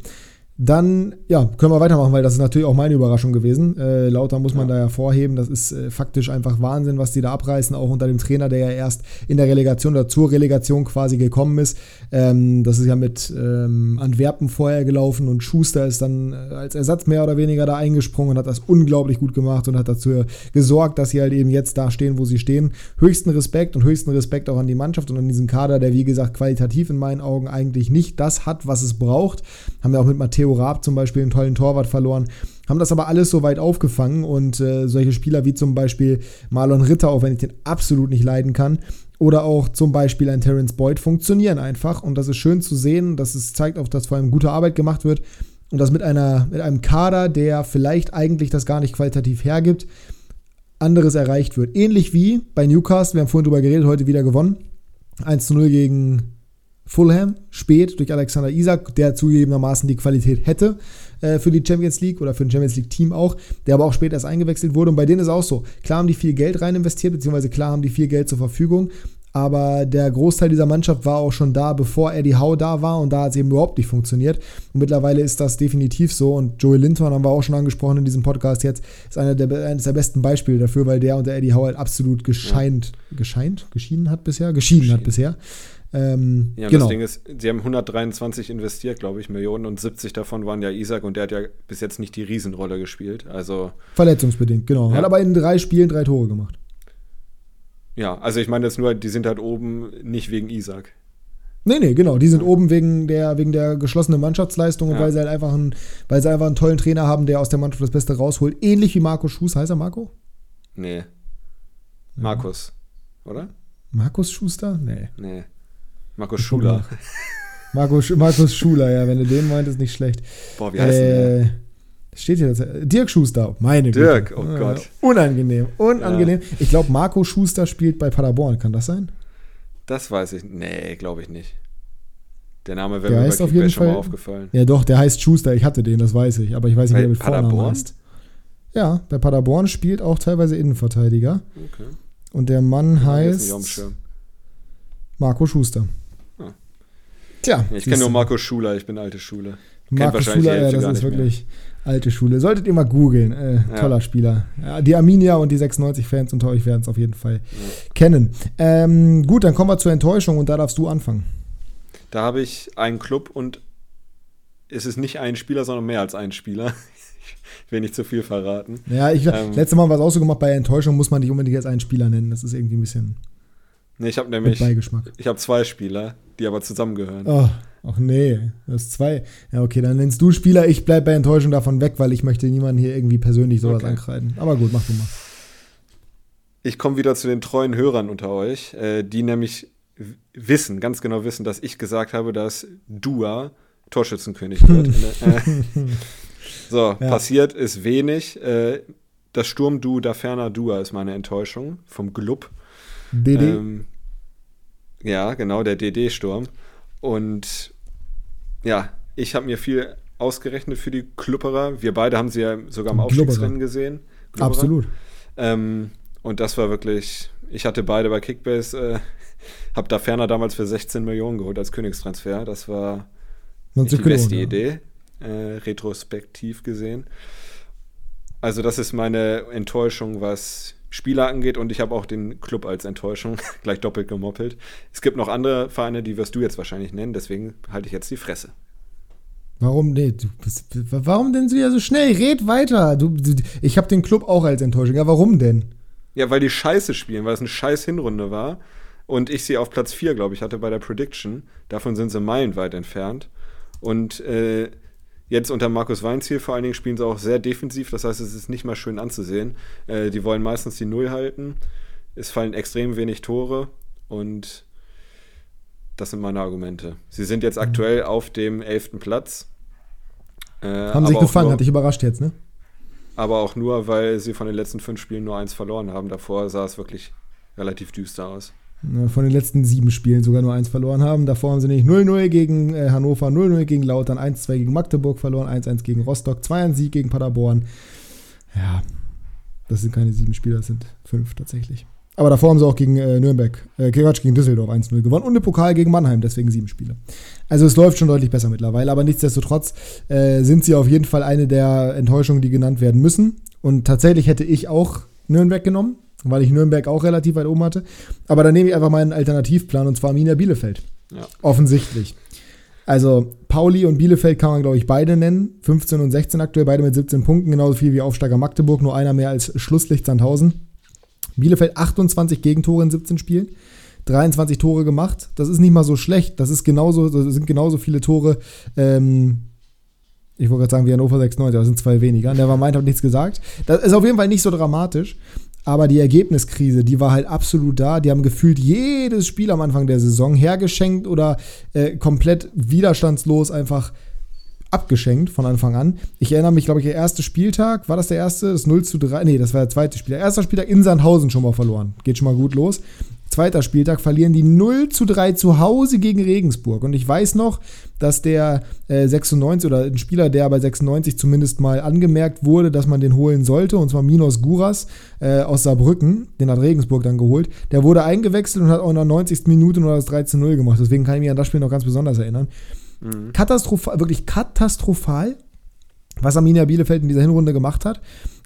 Dann können wir weitermachen, weil das ist natürlich auch meine Überraschung gewesen. Lautern muss man da hervorheben. Das ist faktisch einfach Wahnsinn, was die da abreißen, auch unter dem Trainer, der ja erst in der Relegation oder zur Relegation quasi gekommen ist. Das ist ja mit Antwerpen vorher gelaufen und Schuster ist dann als Ersatz mehr oder weniger da eingesprungen und hat das unglaublich gut gemacht und hat dazu gesorgt, dass sie halt eben jetzt da stehen, wo sie stehen. Höchsten Respekt auch an die Mannschaft und an diesen Kader, der wie gesagt qualitativ in meinen Augen eigentlich nicht das hat, was es braucht. Haben wir auch mit Matteo Raab zum Beispiel einen tollen Torwart verloren, haben das aber alles soweit aufgefangen und solche Spieler wie zum Beispiel Marlon Ritter, auch wenn ich den absolut nicht leiden kann, oder auch zum Beispiel ein Terence Boyd, funktionieren einfach und das ist schön zu sehen, dass es zeigt auch, dass vor allem gute Arbeit gemacht wird und das mit einem Kader, der vielleicht eigentlich das gar nicht qualitativ hergibt, anderes erreicht wird. Ähnlich wie bei Newcastle, wir haben vorhin drüber geredet, heute wieder gewonnen, 1:0 gegen Fulham, spät durch Alexander Isak, der zugegebenermaßen die Qualität hätte für die Champions League oder für ein Champions League-Team auch, der aber auch spät erst eingewechselt wurde. Und bei denen ist es auch so, klar haben die viel Geld rein investiert, beziehungsweise klar haben die viel Geld zur Verfügung, aber der Großteil dieser Mannschaft war auch schon da, bevor Eddie Howe da war und da hat es eben überhaupt nicht funktioniert. Und mittlerweile ist das definitiv so und Joey Linton, haben wir auch schon angesprochen in diesem Podcast jetzt, ist eines der besten Beispiele dafür, weil der und der Eddie Howe halt absolut geschieden hat bisher. Das Ding ist, sie haben 123 investiert, glaube ich, Millionen und 70 davon waren ja Isak und der hat ja bis jetzt nicht die Riesenrolle gespielt, also verletzungsbedingt, genau. Ja. Hat aber in 3 Spielen 3 Tore gemacht. Ja, also ich meine jetzt nur, die sind halt oben nicht wegen Isak. Nee, genau, die sind oben wegen der geschlossenen Mannschaftsleistung und weil sie halt einfach einen tollen Trainer haben, der aus der Mannschaft das Beste rausholt, ähnlich wie Marco Schuß, heißt er Marco? Nee. Markus, oder? Markus Schuster? Nee. Markus Schuler. Markus Schuler, ja, wenn du den meint, ist nicht schlecht. Boah, wie heißt der? Steht hier das? Dirk Schuster, meine Güte. Dirk, oh Gott. Unangenehm. Ja. Ich glaube, Marco Schuster spielt bei Paderborn, kann das sein? Das weiß ich, nee, glaube ich nicht. Der Name wäre mir bei Kickbase schon mal aufgefallen. Ja doch, der heißt Schuster, ich hatte den, das weiß ich, aber ich weiß nicht, wer mit Vornamen heißt. Ja, bei Paderborn spielt auch teilweise Innenverteidiger. Okay. Und der Mann heißt Marco Schuster. Tja. Ich kenne nur Marco Schuler, ich bin alte Schule. Marco Schuler, ja, das ist wirklich mehr. Alte Schule. Solltet ihr mal googeln. Toller Spieler. Ja, die Arminia und die 96-Fans unter euch werden es auf jeden Fall kennen. Gut, dann kommen wir zur Enttäuschung und da darfst du anfangen. Da habe ich einen Club und es ist nicht ein Spieler, sondern mehr als ein Spieler. Ich will nicht zu viel verraten. Ja, letztes Mal war es auch so gemacht, bei Enttäuschung muss man nicht unbedingt jetzt einen Spieler nennen. Das ist irgendwie ein bisschen... Nee, ich habe nämlich zwei Spieler, die aber zusammengehören. Ach nee, das ist zwei. Ja, okay, dann nennst du Spieler, ich bleib bei Enttäuschung davon weg, weil ich möchte niemanden hier irgendwie persönlich sowas ankreiden. Aber gut, mach du mal. Ich komme wieder zu den treuen Hörern unter euch, die nämlich ganz genau wissen, dass ich gesagt habe, dass Dua Torschützenkönig wird. Passiert ist wenig. Das Sturm-Duo Daferner Dua ist meine Enttäuschung vom Club. DD? Ja, genau, der DD-Sturm. Und ja, ich habe mir viel ausgerechnet für die Klupperer. Wir beide haben sie ja sogar im Aufstiegsrennen gesehen. Klupperer. Absolut. Und das war wirklich, ich hatte beide bei Kickbase, habe Daferner damals für 16 Millionen geholt als Königstransfer. Das war die beste Idee, retrospektiv gesehen. Also das ist meine Enttäuschung, was Spieler angeht, und ich habe auch den Club als Enttäuschung gleich doppelt gemoppelt. Es gibt noch andere Vereine, die wirst du jetzt wahrscheinlich nennen, deswegen halte ich jetzt die Fresse. Warum? Nee, warum denn wieder so schnell? Red weiter. Ich habe den Club auch als Enttäuschung. Ja, warum denn? Ja, weil die scheiße spielen, weil es eine scheiß Hinrunde war und ich sie auf Platz 4, glaube ich, hatte bei der Prediction. Davon sind sie meilenweit entfernt. Und jetzt unter Markus Weinziel vor allen Dingen spielen sie auch sehr defensiv. Das heißt, es ist nicht mal schön anzusehen. Die wollen meistens die Null halten. Es fallen extrem wenig Tore. Und das sind meine Argumente. Sie sind jetzt aktuell auf dem 11. Platz. Haben sich gefangen, hat dich überrascht jetzt, ne? Aber auch nur, weil sie von den letzten 5 Spielen nur 1 verloren haben. Davor sah es wirklich relativ düster aus. Von den letzten 7 Spielen sogar nur 1 verloren haben. Davor haben sie nämlich 0-0 gegen Hannover, 0-0 gegen Lautern, 1-2 gegen Magdeburg verloren, 1-1 gegen Rostock, 2-1-Sieg gegen Paderborn. Ja, das sind keine 7 Spiele, das sind 5 tatsächlich. Aber davor haben sie auch gegen gegen Düsseldorf 1-0 gewonnen und im Pokal gegen Mannheim, deswegen 7 Spiele. Also es läuft schon deutlich besser mittlerweile, aber nichtsdestotrotz sind sie auf jeden Fall eine der Enttäuschungen, die genannt werden müssen. Und tatsächlich hätte ich auch Nürnberg genommen, weil ich Nürnberg auch relativ weit oben hatte. Aber dann nehme ich einfach meinen Alternativplan, und zwar Arminia Bielefeld. Ja. Offensichtlich. Also Pauli und Bielefeld kann man, glaube ich, beide nennen. 15 und 16 aktuell, beide mit 17 Punkten. Genauso viel wie Aufsteiger Magdeburg, nur einer mehr als Schlusslicht Sandhausen. Bielefeld 28 Gegentore in 17 Spielen. 23 Tore gemacht. Das ist nicht mal so schlecht. Das sind genauso viele Tore, ich wollte gerade sagen, wie Hannover 96, aber das sind 2 weniger. Der war meint, hat nichts gesagt. Das ist auf jeden Fall nicht so dramatisch. Aber die Ergebniskrise, die war halt absolut da. Die haben gefühlt jedes Spiel am Anfang der Saison hergeschenkt oder komplett widerstandslos einfach abgeschenkt von Anfang an. Ich erinnere mich, glaube ich, der erste Spieltag, war das der erste? Das 0-3, nee, das war der zweite Spieltag. Erster Spieltag in Sandhausen schon mal verloren. Geht schon mal gut los. Zweiter Spieltag verlieren die 0-3 zu Hause gegen Regensburg. Und ich weiß noch, dass der 96 oder ein Spieler, der bei 96 zumindest mal angemerkt wurde, dass man den holen sollte, und zwar Minos Guras aus Saarbrücken, den hat Regensburg dann geholt. Der wurde eingewechselt und hat auch in der 90. Minute nur das 3-0 gemacht. Deswegen kann ich mich an das Spiel noch ganz besonders erinnern. Mhm. Wirklich katastrophal, was Arminia Bielefeld in dieser Hinrunde gemacht hat.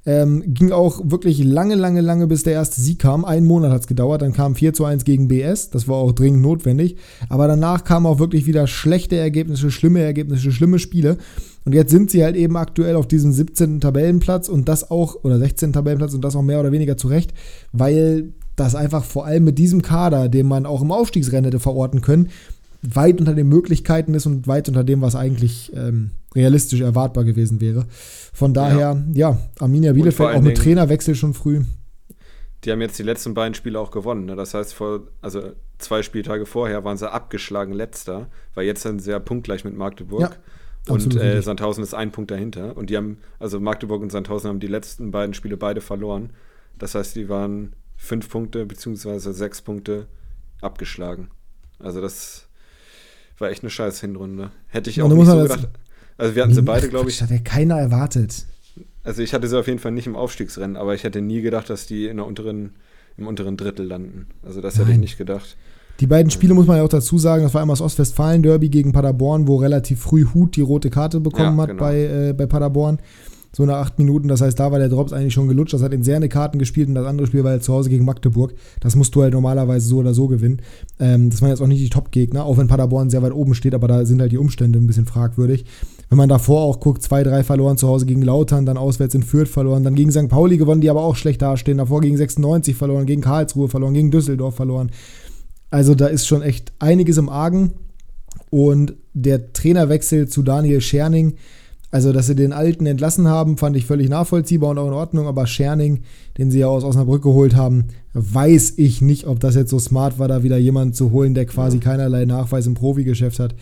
Ging auch wirklich lange, bis der erste Sieg kam. Einen Monat hat es gedauert, dann kam 4-1 gegen BS, das war auch dringend notwendig. Aber danach kamen auch wirklich wieder schlechte Ergebnisse, schlimme Spiele. Und jetzt sind sie halt eben aktuell auf diesem 17. Tabellenplatz und das auch, oder 16. Tabellenplatz und das auch mehr oder weniger zurecht, weil das einfach vor allem mit diesem Kader, den man auch im Aufstiegsrennen hätte verorten können, weit unter den Möglichkeiten ist und weit unter dem, was eigentlich realistisch erwartbar gewesen wäre. Von daher, ja Arminia Bielefeld auch mit Trainerwechsel schon früh. Die haben jetzt die letzten beiden Spiele auch gewonnen. Ne? Das heißt, 2 Spieltage vorher waren sie abgeschlagen Letzter, weil jetzt sind sie ja punktgleich mit Magdeburg. Ja, und Sandhausen ist ein Punkt dahinter. Und die haben, also Magdeburg und Sandhausen haben die letzten beiden Spiele beide verloren. Das heißt, die waren 5 Punkte bzw. 6 Punkte abgeschlagen. Also das war echt eine scheiß Hinrunde. Hätte ich auch nicht so gedacht. Also wir hatten sie beide, glaube ich. Das hat ja keiner erwartet. Also ich hatte sie auf jeden Fall nicht im Aufstiegsrennen, aber ich hätte nie gedacht, dass die im unteren Drittel landen. Also das hätte ich nicht gedacht. Die beiden Spiele muss man ja auch dazu sagen, das war einmal das Ostwestfalen-Derby gegen Paderborn, wo relativ früh Huth die rote Karte bekommen hat bei Paderborn, so nach 8 Minuten. Das heißt, da war der Drops eigentlich schon gelutscht. Das hat in Serne Karten gespielt und das andere Spiel war ja zu Hause gegen Magdeburg. Das musst du halt normalerweise so oder so gewinnen. Das waren jetzt auch nicht die Top-Gegner, auch wenn Paderborn sehr weit oben steht, aber da sind halt die Umstände ein bisschen fragwürdig. Wenn man davor auch guckt, 2-3 verloren zu Hause gegen Lautern, dann auswärts in Fürth verloren, dann gegen St. Pauli gewonnen, die aber auch schlecht dastehen, davor gegen 96 verloren, gegen Karlsruhe verloren, gegen Düsseldorf verloren. Also da ist schon echt einiges im Argen und der Trainerwechsel zu Daniel Scherning, also dass sie den Alten entlassen haben, fand ich völlig nachvollziehbar und auch in Ordnung, aber Scherning, den sie ja aus Osnabrück geholt haben, weiß ich nicht, ob das jetzt so smart war, da wieder jemanden zu holen, der quasi keinerlei Nachweis im Profigeschäft hat,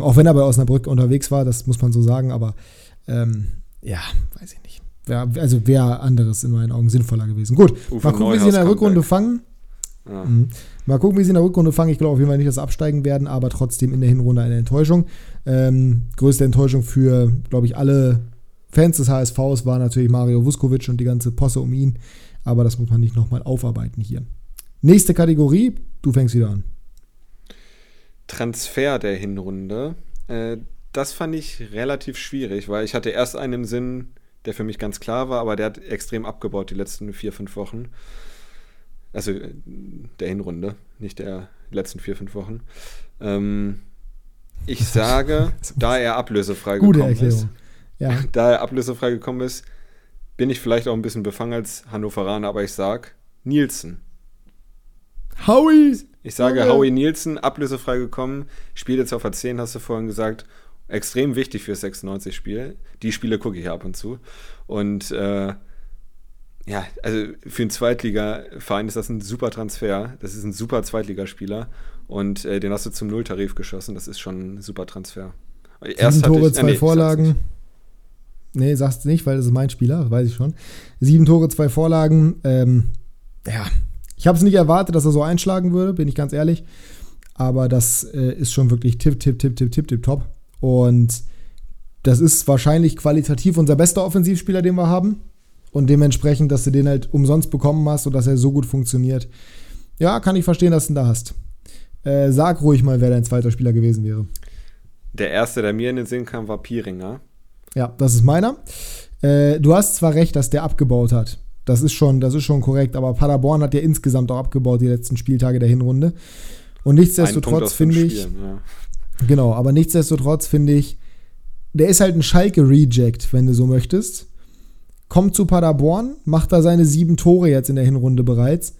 auch wenn er bei Osnabrück unterwegs war, das muss man so sagen, aber ja, weiß ich nicht. Also wäre anderes in meinen Augen sinnvoller gewesen. Gut, Uwe mal gucken, Neuhaus wie sie in der Rückrunde fangen. Ja. Mal gucken, wie sie in der Rückrunde fangen. Ich glaube auf jeden Fall nicht, dass sie absteigen werden, aber trotzdem in der Hinrunde eine Enttäuschung. Größte Enttäuschung für, glaube ich, alle Fans des HSVs war natürlich Mario Vuskovic und die ganze Posse um ihn. Aber das muss man nicht nochmal aufarbeiten hier. Nächste Kategorie, du fängst wieder an. Transfer der Hinrunde. Das fand ich relativ schwierig, weil ich hatte erst einen im Sinn, der für mich ganz klar war, aber der hat extrem abgebaut die letzten 4-5 Wochen. Also der Hinrunde, nicht der letzten 4-5 Wochen. Ich sage, da er ablösefrei gekommen ist, bin ich vielleicht auch ein bisschen befangen als Hannoveraner, aber ich sage Nielsen. Howie! Ich sage Howie Nielsen, ablösefrei gekommen, spielt jetzt auf der 10, hast du vorhin gesagt, extrem wichtig für das 96-Spiel. Die Spiele gucke ich ab und zu. Und ja, also für einen Zweitliga-Verein ist das ein super Transfer. Das ist ein super Zweitligaspieler und den hast du zum Nulltarif geschossen. Das ist schon ein super Transfer. 7 Tore, 2 Vorlagen. Nee, sagst du nicht, weil das ist mein Spieler, weiß ich schon. 7 Tore, 2 Vorlagen. Ja, ich habe es nicht erwartet, dass er so einschlagen würde, bin ich ganz ehrlich. Aber das ist schon wirklich tipp top. Und das ist wahrscheinlich qualitativ unser bester Offensivspieler, den wir haben. Und dementsprechend, dass du den halt umsonst bekommen hast und dass er so gut funktioniert. Ja, kann ich verstehen, dass du ihn da hast. Sag ruhig mal, wer dein zweiter Spieler gewesen wäre. Der erste, der mir in den Sinn kam, war Pieringer. Ja, das ist meiner. Du hast zwar recht, dass der abgebaut hat. Das ist schon korrekt. Aber Paderborn hat ja insgesamt auch abgebaut die letzten Spieltage der Hinrunde. Und nichtsdestotrotz finde ich... Genau, aber nichtsdestotrotz finde ich, der ist halt ein Schalke-Reject, wenn du so möchtest. Kommt zu Paderborn, macht da seine 7 Tore jetzt in der Hinrunde bereits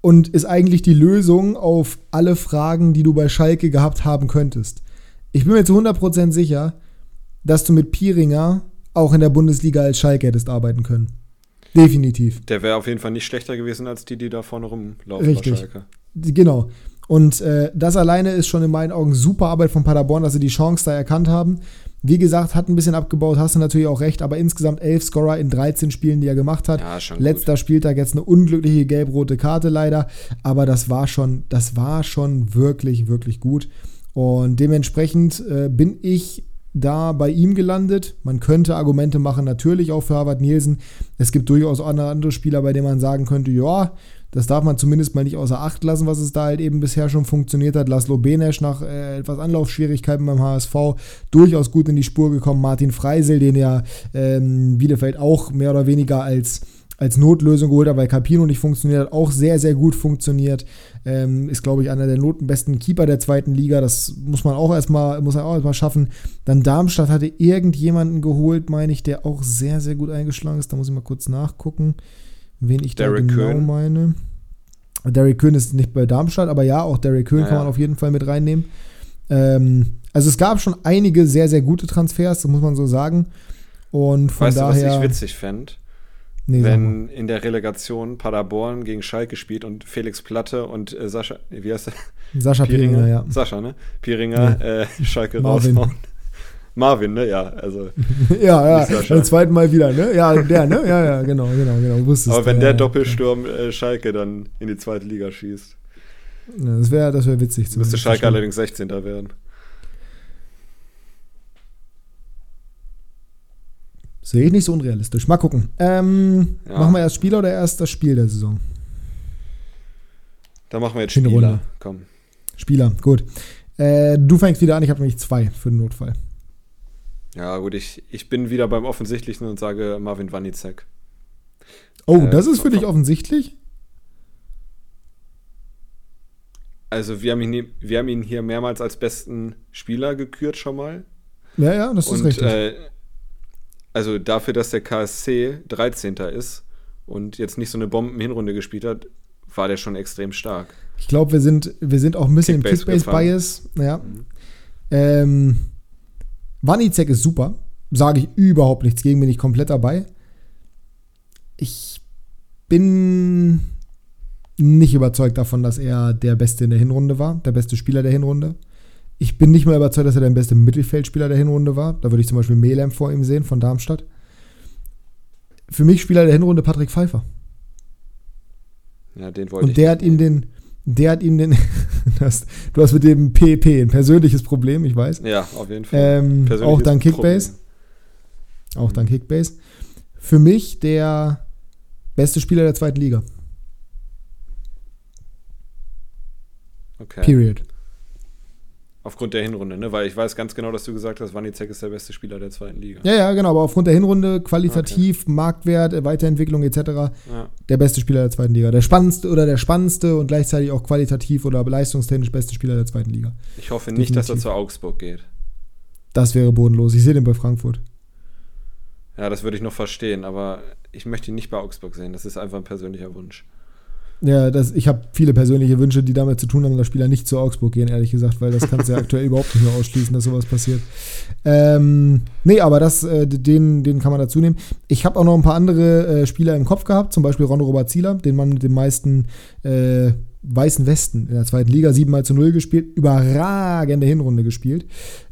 und ist eigentlich die Lösung auf alle Fragen, die du bei Schalke gehabt haben könntest. Ich bin mir zu 100% sicher, dass du mit Pieringer auch in der Bundesliga als Schalke hättest arbeiten können. Definitiv. Der wäre auf jeden Fall nicht schlechter gewesen, als die da vorne rumlaufen. Richtig. Bei Schalke. Genau. Und das alleine ist schon in meinen Augen super Arbeit von Paderborn, dass sie die Chance da erkannt haben. Wie gesagt, hat ein bisschen abgebaut, hast du natürlich auch recht, aber insgesamt 11 Scorer in 13 Spielen, die er gemacht hat. Ja, schon letzter gut. Spieltag jetzt eine unglückliche gelb-rote Karte leider, aber das war schon wirklich, wirklich gut. Und dementsprechend bin ich da bei ihm gelandet. Man könnte Argumente machen, natürlich auch für Harvard Nielsen. Es gibt durchaus andere Spieler, bei denen man sagen könnte, ja, das darf man zumindest mal nicht außer Acht lassen, was es da halt eben bisher schon funktioniert hat. Laszlo Benesch nach etwas Anlaufschwierigkeiten beim HSV durchaus gut in die Spur gekommen. Martin Freisel, den ja Bielefeld auch mehr oder weniger als Notlösung geholt hat, weil Capino nicht funktioniert hat, auch sehr, sehr gut funktioniert. Ist, glaube ich, einer der notenbesten Keeper der zweiten Liga. Das muss man auch erstmal schaffen. Dann Darmstadt hatte irgendjemanden geholt, meine ich, der auch sehr, sehr gut eingeschlagen ist. Da muss ich mal kurz nachgucken, wen ich Derrick da genau Köhn meine. Derrick Köhn ist nicht bei Darmstadt, aber ja, auch Derrick Köhn kann man auf jeden Fall mit reinnehmen. Also es gab schon einige sehr, sehr gute Transfers, das muss man so sagen. Und von weißt daher, du, was ich witzig fände? Nee, wenn in der Relegation Paderborn gegen Schalke spielt und Felix Platte und Sascha, wie heißt der? Sascha Pieringer, ja. Sascha, ne? Pieringer, ja. Schalke raushauen. Marvin, ne? Ja, also. ja, beim zweiten Mal wieder, ne? Ja, der, ne? Ja, genau. Wusstest. Aber wenn der Doppelsturm Schalke dann in die zweite Liga schießt. Ja, das wär witzig. Müsste Schalke allerdings 16. werden. Sehe ich nicht so unrealistisch. Mal gucken. Machen wir erst Spieler oder erst das Spiel der Saison? Da machen wir jetzt Spieler. Runde. Komm. Spieler, gut. Du fängst wieder an, ich habe nämlich zwei für den Notfall. Ja, gut, ich bin wieder beim Offensichtlichen und sage Marvin Wannicek. Oh, das ist für dich offensichtlich? Also, wir haben ihn hier mehrmals als besten Spieler gekürt schon mal. Ja, das ist richtig. Also dafür, dass der KSC 13. ist und jetzt nicht so eine Bomben-Hinrunde gespielt hat, war der schon extrem stark. Ich glaube, wir sind auch ein bisschen im Kickbase-Bias. Ja. Mhm. Wannicek ist super. Sage ich überhaupt nichts gegen, bin ich komplett dabei. Ich bin nicht überzeugt davon, dass er der Beste in der Hinrunde war, der beste Spieler der Hinrunde. Ich bin nicht mal überzeugt, dass er der beste Mittelfeldspieler der Hinrunde war. Da würde ich zum Beispiel Melem vor ihm sehen von Darmstadt. Für mich Spieler der Hinrunde Patrick Pfeiffer. Ja, den wollte ich. Und der hat ihm den du hast mit dem PEP ein persönliches Problem, ich weiß. Ja, auf jeden Fall. Auch dank Kickbase. Problem. Auch dank Kickbase. Für mich der beste Spieler der zweiten Liga. Okay. Period. Aufgrund der Hinrunde, ne? Weil ich weiß ganz genau, dass du gesagt hast, Wannicek ist der beste Spieler der zweiten Liga. Ja, genau, aber aufgrund der Hinrunde, qualitativ, okay. Marktwert, Weiterentwicklung etc., ja. Der beste Spieler der zweiten Liga. Der spannendste und gleichzeitig auch qualitativ oder leistungstechnisch beste Spieler der zweiten Liga. Ich hoffe definitiv nicht, dass er zu Augsburg geht. Das wäre bodenlos. Ich sehe den bei Frankfurt. Ja, das würde ich noch verstehen, aber ich möchte ihn nicht bei Augsburg sehen. Das ist einfach ein persönlicher Wunsch. Ja, ich habe viele persönliche Wünsche, die damit zu tun haben, dass Spieler nicht zu Augsburg gehen, ehrlich gesagt, weil das kannst du ja aktuell überhaupt nicht mehr ausschließen, dass sowas passiert. Aber den kann man dazu nehmen. Ich habe auch noch ein paar andere Spieler im Kopf gehabt, zum Beispiel Ron Robert Zieler, den Mann mit den meisten weißen Westen in der zweiten Liga, 7-0 gespielt, überragende Hinrunde gespielt.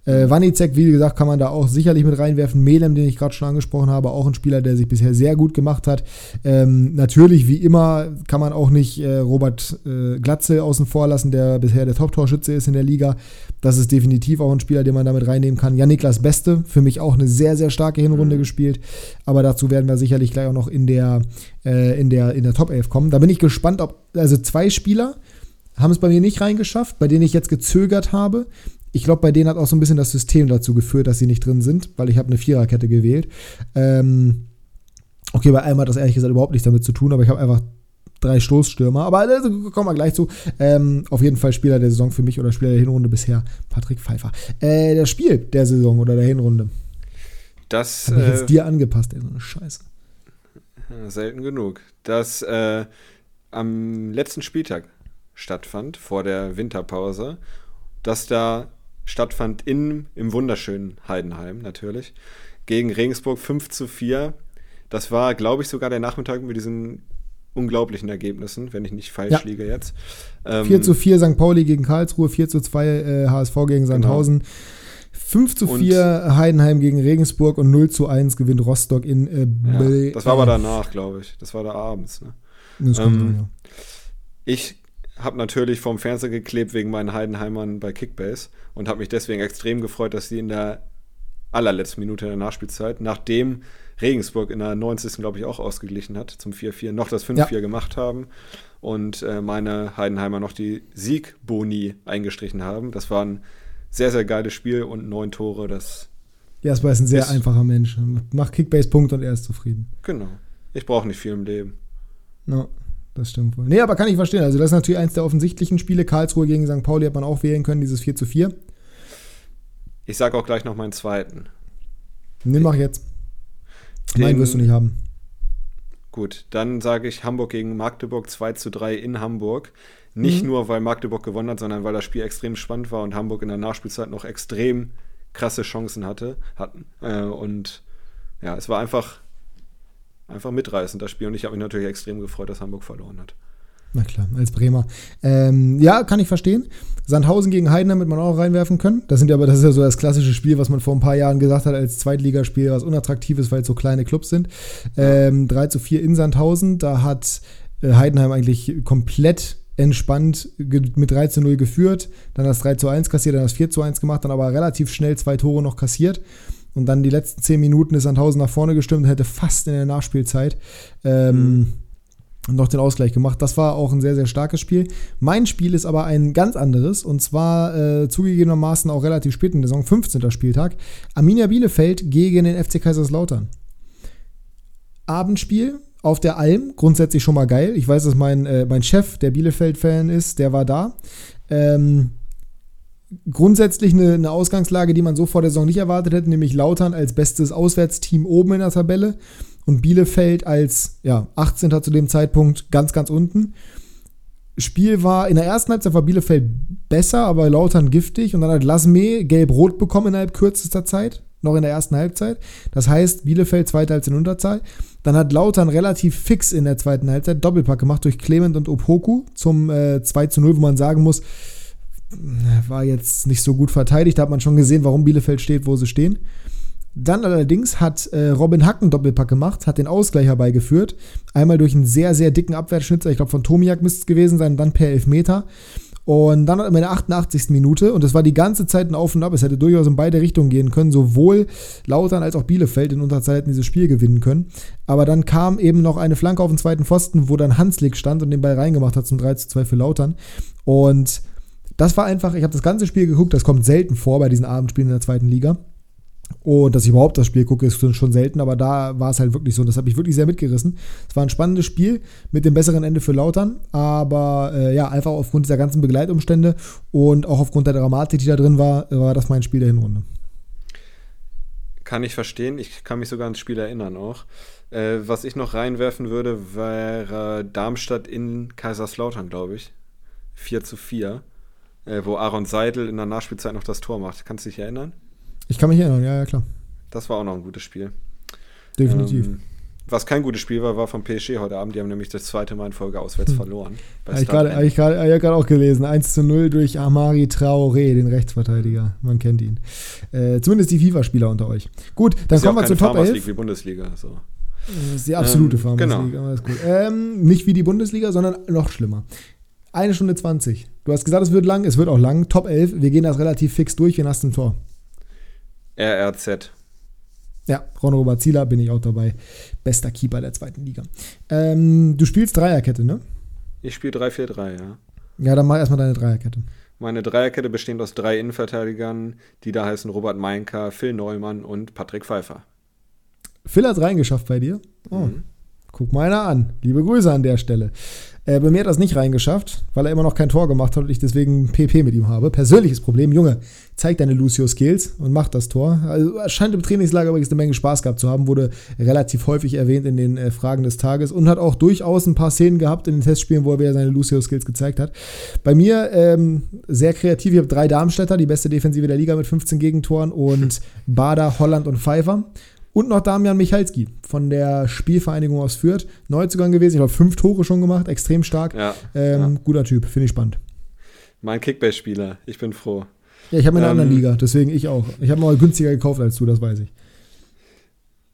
Wannicek, wie gesagt, kann man da auch sicherlich mit reinwerfen. Melem, den ich gerade schon angesprochen habe, auch ein Spieler, der sich bisher sehr gut gemacht hat. Natürlich, wie immer, kann man auch nicht Robert Glatzel außen vor lassen, der bisher der Top-Torschütze ist in der Liga. Das ist definitiv auch ein Spieler, den man damit reinnehmen kann. Jan-Niklas Beste, für mich auch eine sehr, sehr starke Hinrunde gespielt. Aber dazu werden wir sicherlich gleich auch noch in der Top 11 kommen. Da bin ich gespannt, also zwei Spieler haben es bei mir nicht reingeschafft, bei denen ich jetzt gezögert habe. Ich glaube, bei denen hat auch so ein bisschen das System dazu geführt, dass sie nicht drin sind, weil ich habe eine Viererkette gewählt. Okay, bei einem hat das ehrlich gesagt überhaupt nichts damit zu tun, aber ich habe einfach 3 Stoßstürmer. Aber also, kommen wir gleich zu. Auf jeden Fall Spieler der Saison für mich oder Spieler der Hinrunde bisher Patrick Pfeiffer. Das Spiel der Saison oder der Hinrunde. Das habe ich jetzt dir angepasst, so eine Scheiße. Selten genug. Das am letzten Spieltag stattfand, vor der Winterpause, dass da stattfand im wunderschönen Heidenheim natürlich, gegen Regensburg 5-4. Das war, glaube ich, sogar der Nachmittag mit diesen unglaublichen Ergebnissen, wenn ich nicht falsch liege jetzt. 4-4 St. Pauli gegen Karlsruhe, 4-2 HSV gegen Sandhausen, genau. 5-4 und Heidenheim gegen Regensburg und 0-1 gewinnt Rostock in das war aber danach, glaube ich. Das war da abends. Ne? Das kommt ich habe natürlich vom Fernseher geklebt wegen meinen Heidenheimern bei Kickbase und habe mich deswegen extrem gefreut, dass sie in der allerletzten Minute der Nachspielzeit, nachdem Regensburg in der 90. glaube ich auch ausgeglichen hat, zum 4-4, noch das 5-4 gemacht haben und meine Heidenheimer noch die Siegboni eingestrichen haben. Das war ein sehr, sehr geiles Spiel und 9 Tore. Das Jasper ist ein sehr einfacher Mensch. Mach Kickbase-Punkt und er ist zufrieden. Genau. Ich brauche nicht viel im Leben. No. Das stimmt wohl. Nee, aber kann ich verstehen. Also das ist natürlich eins der offensichtlichen Spiele. Karlsruhe gegen St. Pauli hat man auch wählen können, dieses 4-4. Ich sage auch gleich noch meinen zweiten. Nee, mach jetzt. Nein, wirst du nicht haben. Gut, dann sage ich Hamburg gegen Magdeburg 2-3 in Hamburg. Nicht nur, weil Magdeburg gewonnen hat, sondern weil das Spiel extrem spannend war und Hamburg in der Nachspielzeit noch extrem krasse Chancen hatten. Und ja, es war einfach mitreißend, das Spiel. Und ich habe mich natürlich extrem gefreut, dass Hamburg verloren hat. Na klar, als Bremer. Ja, kann ich verstehen. Sandhausen gegen Heidenheim hätte man auch reinwerfen können. Das ist ja so das klassische Spiel, was man vor ein paar Jahren gesagt hat, als Zweitligaspiel, was unattraktiv ist, weil es so kleine Clubs sind. 3-4 in Sandhausen. Da hat Heidenheim eigentlich komplett entspannt mit 3-0 geführt. Dann das 3-1 kassiert, dann das 4-1 gemacht, dann aber relativ schnell 2 Tore noch kassiert. Und dann die letzten 10 Minuten ist Sandhausen nach vorne gestürmt, hätte fast in der Nachspielzeit noch den Ausgleich gemacht. Das war auch ein sehr, sehr starkes Spiel. Mein Spiel ist aber ein ganz anderes, und zwar zugegebenermaßen auch relativ spät in der Saison, 15. Spieltag. Arminia Bielefeld gegen den FC Kaiserslautern. Abendspiel auf der Alm, grundsätzlich schon mal geil. Ich weiß, dass mein Chef, der Bielefeld-Fan ist, der war da. Grundsätzlich eine Ausgangslage, die man so vor der Saison nicht erwartet hätte, nämlich Lautern als bestes Auswärtsteam oben in der Tabelle und Bielefeld als 18. zu dem Zeitpunkt ganz, ganz unten. Spiel war, in der ersten Halbzeit war Bielefeld besser, aber Lautern giftig, und dann hat Lasme gelb-rot bekommen innerhalb kürzester Zeit, noch in der ersten Halbzeit. Das heißt, Bielefeld zweite Halbzeit in Unterzahl. Dann hat Lautern relativ fix in der zweiten Halbzeit Doppelpack gemacht durch Clement und Opoku zum 2:0, wo man sagen muss, war jetzt nicht so gut verteidigt. Da hat man schon gesehen, warum Bielefeld steht, wo sie stehen. Dann allerdings hat Robin Hack einen Doppelpack gemacht, hat den Ausgleich herbeigeführt. Einmal durch einen sehr, sehr dicken Abwehrschnitzer, ich glaube von Tomiak müsste es gewesen sein, und dann per Elfmeter. Und dann hat man in der 88. Minute, und das war die ganze Zeit ein Auf und Ab, es hätte durchaus in beide Richtungen gehen können, sowohl Lautern als auch Bielefeld in Unterzahl hätten dieses Spiel gewinnen können. Aber dann kam eben noch eine Flanke auf den zweiten Pfosten, wo dann Hanslik stand und den Ball reingemacht hat zum 3:2 für Lautern. Und das war einfach, ich habe das ganze Spiel geguckt, das kommt selten vor bei diesen Abendspielen in der zweiten Liga. Und dass ich überhaupt das Spiel gucke, ist schon selten, aber da war es halt wirklich so. Und das hat mich wirklich sehr mitgerissen. Es war ein spannendes Spiel mit dem besseren Ende für Lautern, aber einfach aufgrund dieser ganzen Begleitumstände und auch aufgrund der Dramatik, die da drin war, war das mein Spiel der Hinrunde. Kann ich verstehen. Ich kann mich sogar ans Spiel erinnern auch. Was ich noch reinwerfen würde, wäre Darmstadt in Kaiserslautern, glaube ich. 4:4. Wo Aaron Seidel in der Nachspielzeit noch das Tor macht. Kannst du dich erinnern? Ich kann mich erinnern, ja, klar. Das war auch noch ein gutes Spiel. Definitiv. Was kein gutes Spiel war, war vom PSG heute Abend. Die haben nämlich das zweite Mal in Folge auswärts verloren. Habe ich gerade auch gelesen. 1:0 durch Amari Traoré, den Rechtsverteidiger. Man kennt ihn. Zumindest die FIFA-Spieler unter euch. Gut, dann kommen wir zur Top 11. Farmers League wie Bundesliga. So. Das ist die absolute Farmers League. Aber ist gut. Nicht wie die Bundesliga, sondern noch schlimmer. 1:20. Du hast gesagt, es wird lang. Es wird auch lang. Top 11. Wir gehen das relativ fix durch. Wen hast du im Tor? RRZ. Ja, Ron-Robert Zieler, bin ich auch dabei. Bester Keeper der zweiten Liga. Du spielst Dreierkette, ne? Ich spiele 3-4-3, ja. Ja, dann mach erstmal deine Dreierkette. Meine Dreierkette besteht aus 3 Innenverteidigern, die da heißen Robert Meinker, Phil Neumann und Patrick Pfeiffer. Phil hat reingeschafft bei dir? Oh, Guck mal einer an. Liebe Grüße an der Stelle. Bei mir hat das nicht reingeschafft, weil er immer noch kein Tor gemacht hat und ich deswegen PP mit ihm habe. Persönliches Problem. Junge, zeig deine Lucio-Skills und mach das Tor. Also, scheint im Trainingslager übrigens eine Menge Spaß gehabt zu haben. Wurde relativ häufig erwähnt in den Fragen des Tages und hat auch durchaus ein paar Szenen gehabt in den Testspielen, wo er wieder seine Lucio-Skills gezeigt hat. Bei mir sehr kreativ. Ich habe 3 Darmstädter, die beste Defensive der Liga mit 15 Gegentoren, und Bader, Holland und Pfeiffer. Und noch Damian Michalski von der Spielvereinigung aus Fürth. Neuzugang gewesen, ich glaube 5 Tore schon gemacht, extrem stark. Ja, guter Typ, finde ich spannend. Mein Kickbase-Spieler, ich bin froh. Ja, ich habe in einer anderen Liga, deswegen ich auch. Ich habe mal günstiger gekauft als du, das weiß ich.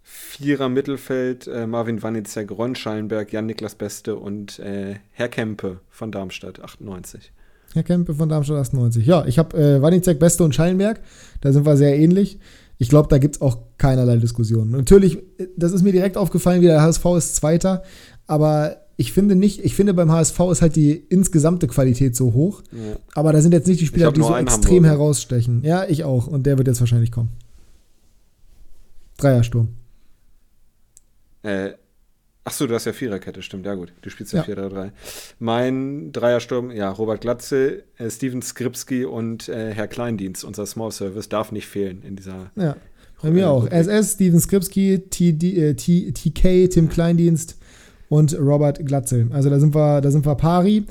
4er Mittelfeld, Marvin Wanizek, Ron Schallenberg, Jan-Niklas Beste und Herr Kempe von Darmstadt, 98. Herr Kempe von Darmstadt, 98. Ja, ich habe Wanizek, Beste und Schallenberg, da sind wir sehr ähnlich. Ich glaube, da gibt es auch keinerlei Diskussionen. Natürlich, das ist mir direkt aufgefallen, wieder der HSV ist Zweiter, aber ich finde beim HSV ist halt die insgesamte Qualität so hoch, ja. Aber da sind jetzt nicht die Spieler, die so extrem herausstechen. Ja, ich auch, und der wird jetzt wahrscheinlich kommen. Dreiersturm. Achso, du hast ja Viererkette, stimmt, ja gut. Du spielst ja 4-3-3. Mein Dreiersturm, ja, Robert Glatzel, Steven Skripski und Herr Kleindienst, unser Small Service, darf nicht fehlen in dieser. Ja, bei mir auch. SS, Steven Skripski, TK, Tim Kleindienst und Robert Glatzel. Also da sind wir pari.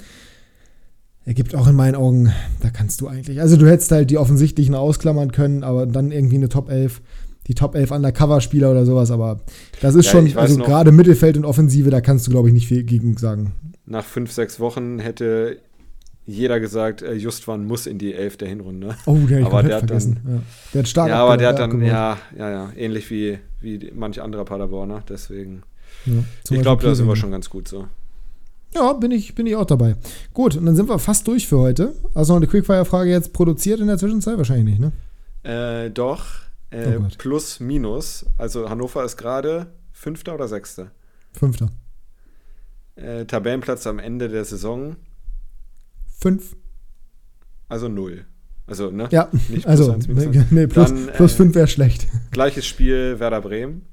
Ergibt auch in meinen Augen, da kannst du eigentlich. Also du hättest halt die offensichtlichen ausklammern können, aber dann irgendwie eine Top 11. Die Top 11 Undercover-Spieler oder sowas, aber das ist ja, schon, also gerade Mittelfeld und Offensive, da kannst du, glaube ich, nicht viel gegen sagen. Nach 5-6 Wochen hätte jeder gesagt, Justwan muss in die 11 der Hinrunde. Oh, der hat ich vergessen. Dann, ja. Der hat stark abgenommen. Ja, aber der hat dann, ähnlich wie manch anderer Paderborner, deswegen. Ja, ich glaube, da sind wir schon ganz gut so. Ja, bin ich auch dabei. Gut, und dann sind wir fast durch für heute. Also noch eine Quickfire-Frage jetzt produziert in der Zwischenzeit? Wahrscheinlich nicht, ne? Doch. Plus, minus. Also Hannover ist gerade 5. oder 6.? 5. Tabellenplatz am Ende der Saison? 5. Also 0. Also, ne? Ja, nicht also plus 5 wäre schlecht. Gleiches Spiel Werder Bremen.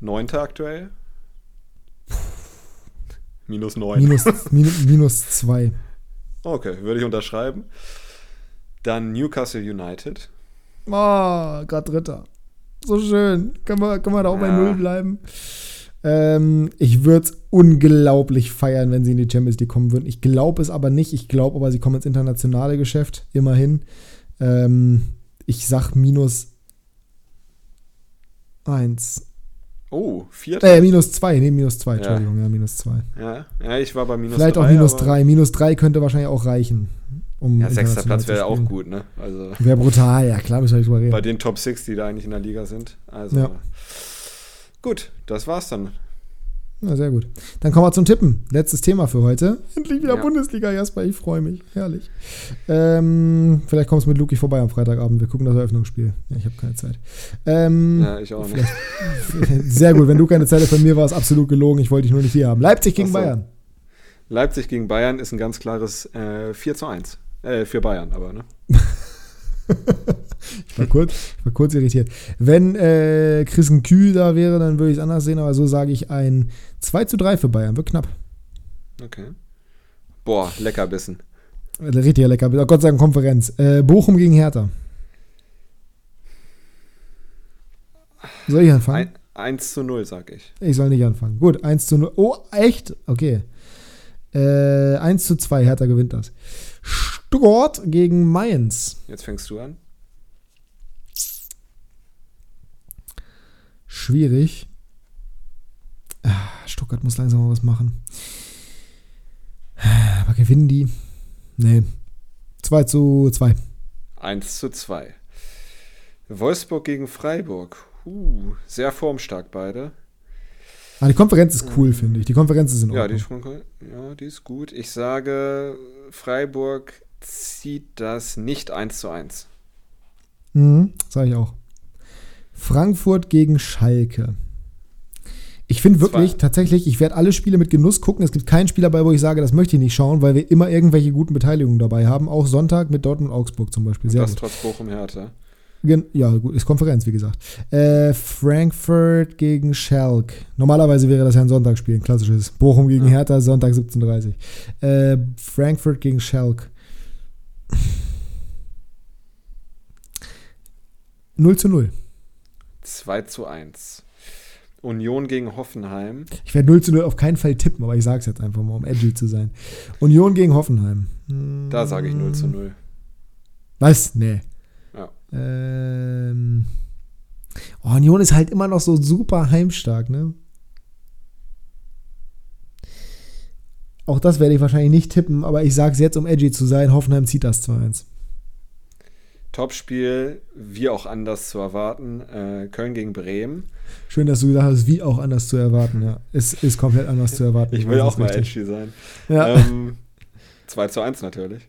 9. aktuell. Minus 9. Minus 2. Okay, würde ich unterschreiben. Dann Newcastle United. Oh, gerade Dritter. So schön. Können wir da auch bei 0 bleiben? Ich würde es unglaublich feiern, wenn sie in die Champions League kommen würden. Ich glaube es aber nicht. Ich glaube aber, sie kommen ins internationale Geschäft. Immerhin. Ich sag -1. Oh, 4. -2. Nee, -2. Entschuldigung, ja, -2. Ja, ich war bei -3. Vielleicht auch -3. -3 könnte wahrscheinlich auch reichen. Um 6. Platz wäre auch gut, ne? Also, wäre brutal, ja klar, müssen wir drüber reden. Bei den Top 6, die da eigentlich in der Liga sind. Also, ja. Gut, das war's dann. Na, sehr gut. Dann kommen wir zum Tippen. Letztes Thema für heute. Endlich wieder Bundesliga, Jasper, ich freue mich. Herrlich. Vielleicht kommst du mit Luki vorbei am Freitagabend. Wir gucken das Eröffnungsspiel. Ja, ich habe keine Zeit. Ich auch nicht. Sehr gut, wenn du keine Zeit hast, bei mir war es absolut gelogen. Ich wollte dich nur nicht hier haben. Leipzig gegen Bayern. Leipzig gegen Bayern ist ein ganz klares 4-1 für Bayern, aber ne? Ich war kurz irritiert. Wenn Christenkü da wäre, dann würde ich es anders sehen, aber so sage ich ein 2-3 für Bayern. Wird knapp. Okay. Boah, Leckerbissen. Richtig Leckerbissen. Gott sei Dank Konferenz. Bochum gegen Hertha. Soll ich anfangen? 1-0, sag ich. Ich soll nicht anfangen. Gut, 1-0. Oh, echt? Okay. 1-2, Hertha gewinnt das. Stuttgart gegen Mainz. Jetzt fängst du an. Schwierig. Stuttgart muss langsam mal was machen. Aber gewinnen die? Nee. 2-2. 1-2. Wolfsburg gegen Freiburg. Sehr formstark beide. Aber die Konferenz ist cool, finde ich. Die Konferenz ist in Ordnung. Die ist gut. Ich sage, Freiburg zieht das nicht 1-1. Mhm, sage ich auch. Frankfurt gegen Schalke. Ich finde wirklich, tatsächlich, ich werde alle Spiele mit Genuss gucken. Es gibt keinen Spiel dabei, wo ich sage, das möchte ich nicht schauen, weil wir immer irgendwelche guten Beteiligungen dabei haben. Auch Sonntag mit Dortmund-Augsburg zum Beispiel. Sehr gut. Trotz Bochum-Hertha. Ja, gut, ist Konferenz, wie gesagt. Frankfurt gegen Schalke. Normalerweise wäre das ja ein Sonntagsspiel, ein klassisches. Bochum gegen Hertha, Sonntag 17:30. Frankfurt gegen Schalke. 0-0. 2-1. Union gegen Hoffenheim. Ich werde 0-0 auf keinen Fall tippen, aber ich sage es jetzt einfach mal, um edgy zu sein. Union gegen Hoffenheim. Da sage ich 0-0. Was? Nee. Union ist halt immer noch so super heimstark, ne? Auch das werde ich wahrscheinlich nicht tippen, aber ich sage es jetzt, um edgy zu sein, Hoffenheim zieht das 2-1. Topspiel, wie auch anders zu erwarten, Köln gegen Bremen. Schön, dass du gesagt hast, wie auch anders zu erwarten, ja. Ist komplett anders zu erwarten. Ich will auch mal edgy sein. Ja. 2-1 natürlich.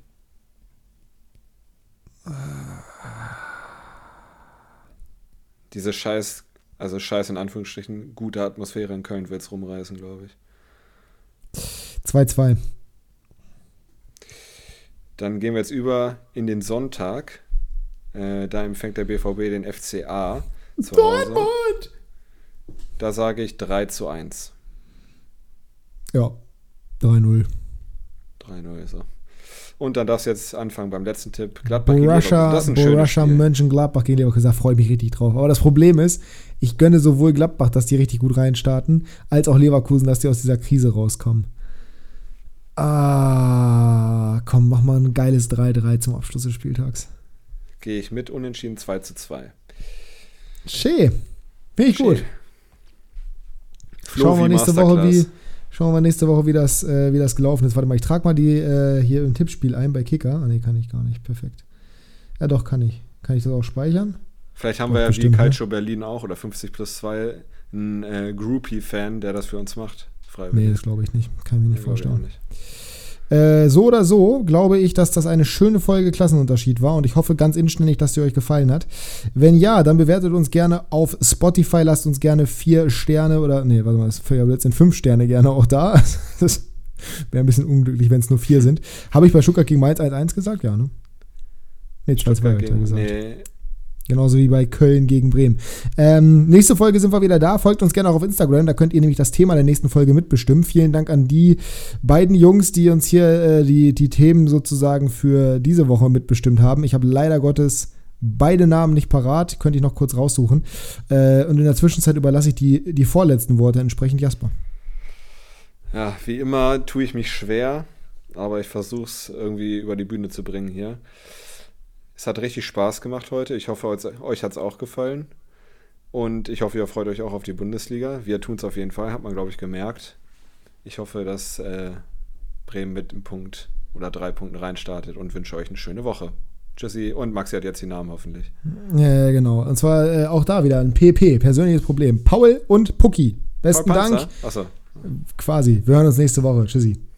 Scheiß in Anführungsstrichen, gute Atmosphäre in Köln wird es rumreißen, glaube ich. 2-2. Dann gehen wir jetzt über in den Sonntag. Da empfängt der BVB den FCA. Dortmund! Da sage ich 3-1. Ja, 3-0. 3-0 ist er. Und dann darfst du jetzt anfangen beim letzten Tipp. Gladbach Borussia Mönchengladbach gegen Leverkusen. Da freue ich mich richtig drauf. Aber das Problem ist, ich gönne sowohl Gladbach, dass die richtig gut reinstarten, als auch Leverkusen, dass die aus dieser Krise rauskommen. Komm, mach mal ein geiles 3-3 zum Abschluss des Spieltags. Gehe ich mit, unentschieden 2-2. Schee. Finde ich gut. Schauen wir nächste Woche, wie das gelaufen ist. Warte mal, ich trage mal die hier im Tippspiel ein bei Kicker. Ah, nee, kann ich gar nicht. Perfekt. Ja, doch, kann ich. Kann ich das auch speichern? Vielleicht haben wir ja wie Calcio Berlin auch oder 50+2 einen Groupie-Fan, der das für uns macht. Freiwillig. Nee, das glaube ich nicht. Kann ich mir nicht vorstellen. So oder so glaube ich, dass das eine schöne Folge Klassenunterschied war und ich hoffe ganz inständig, dass sie euch gefallen hat. Wenn ja, dann bewertet uns gerne auf Spotify, lasst uns gerne 4 Sterne oder, nee, warte mal, das sind 5 Sterne gerne auch da. Das wäre ein bisschen unglücklich, wenn es nur 4 sind. Habe ich bei Stuttgart gegen Mainz 1-1 gesagt? Ja, ne? Nee, Stuttgart gegen gesagt. Nee. Genauso wie bei Köln gegen Bremen. Nächste Folge sind wir wieder da. Folgt uns gerne auch auf Instagram. Da könnt ihr nämlich das Thema der nächsten Folge mitbestimmen. Vielen Dank an die beiden Jungs, die uns hier die Themen sozusagen für diese Woche mitbestimmt haben. Ich habe leider Gottes beide Namen nicht parat. Könnte ich noch kurz raussuchen. Und in der Zwischenzeit überlasse ich die vorletzten Worte entsprechend Jasper. Ja, wie immer tue ich mich schwer, aber ich versuche es irgendwie über die Bühne zu bringen hier. Es hat richtig Spaß gemacht heute. Ich hoffe, euch hat es auch gefallen. Und ich hoffe, ihr freut euch auch auf die Bundesliga. Wir tun es auf jeden Fall, hat man, glaube ich, gemerkt. Ich hoffe, dass Bremen mit einem Punkt oder 3 Punkten reinstartet und wünsche euch eine schöne Woche. Tschüssi. Und Maxi hat jetzt den Namen hoffentlich. Ja, genau. Und zwar auch da wieder ein PP, persönliches Problem. Paul und Pucki. Besten Dank. Achso. Quasi. Wir hören uns nächste Woche. Tschüssi.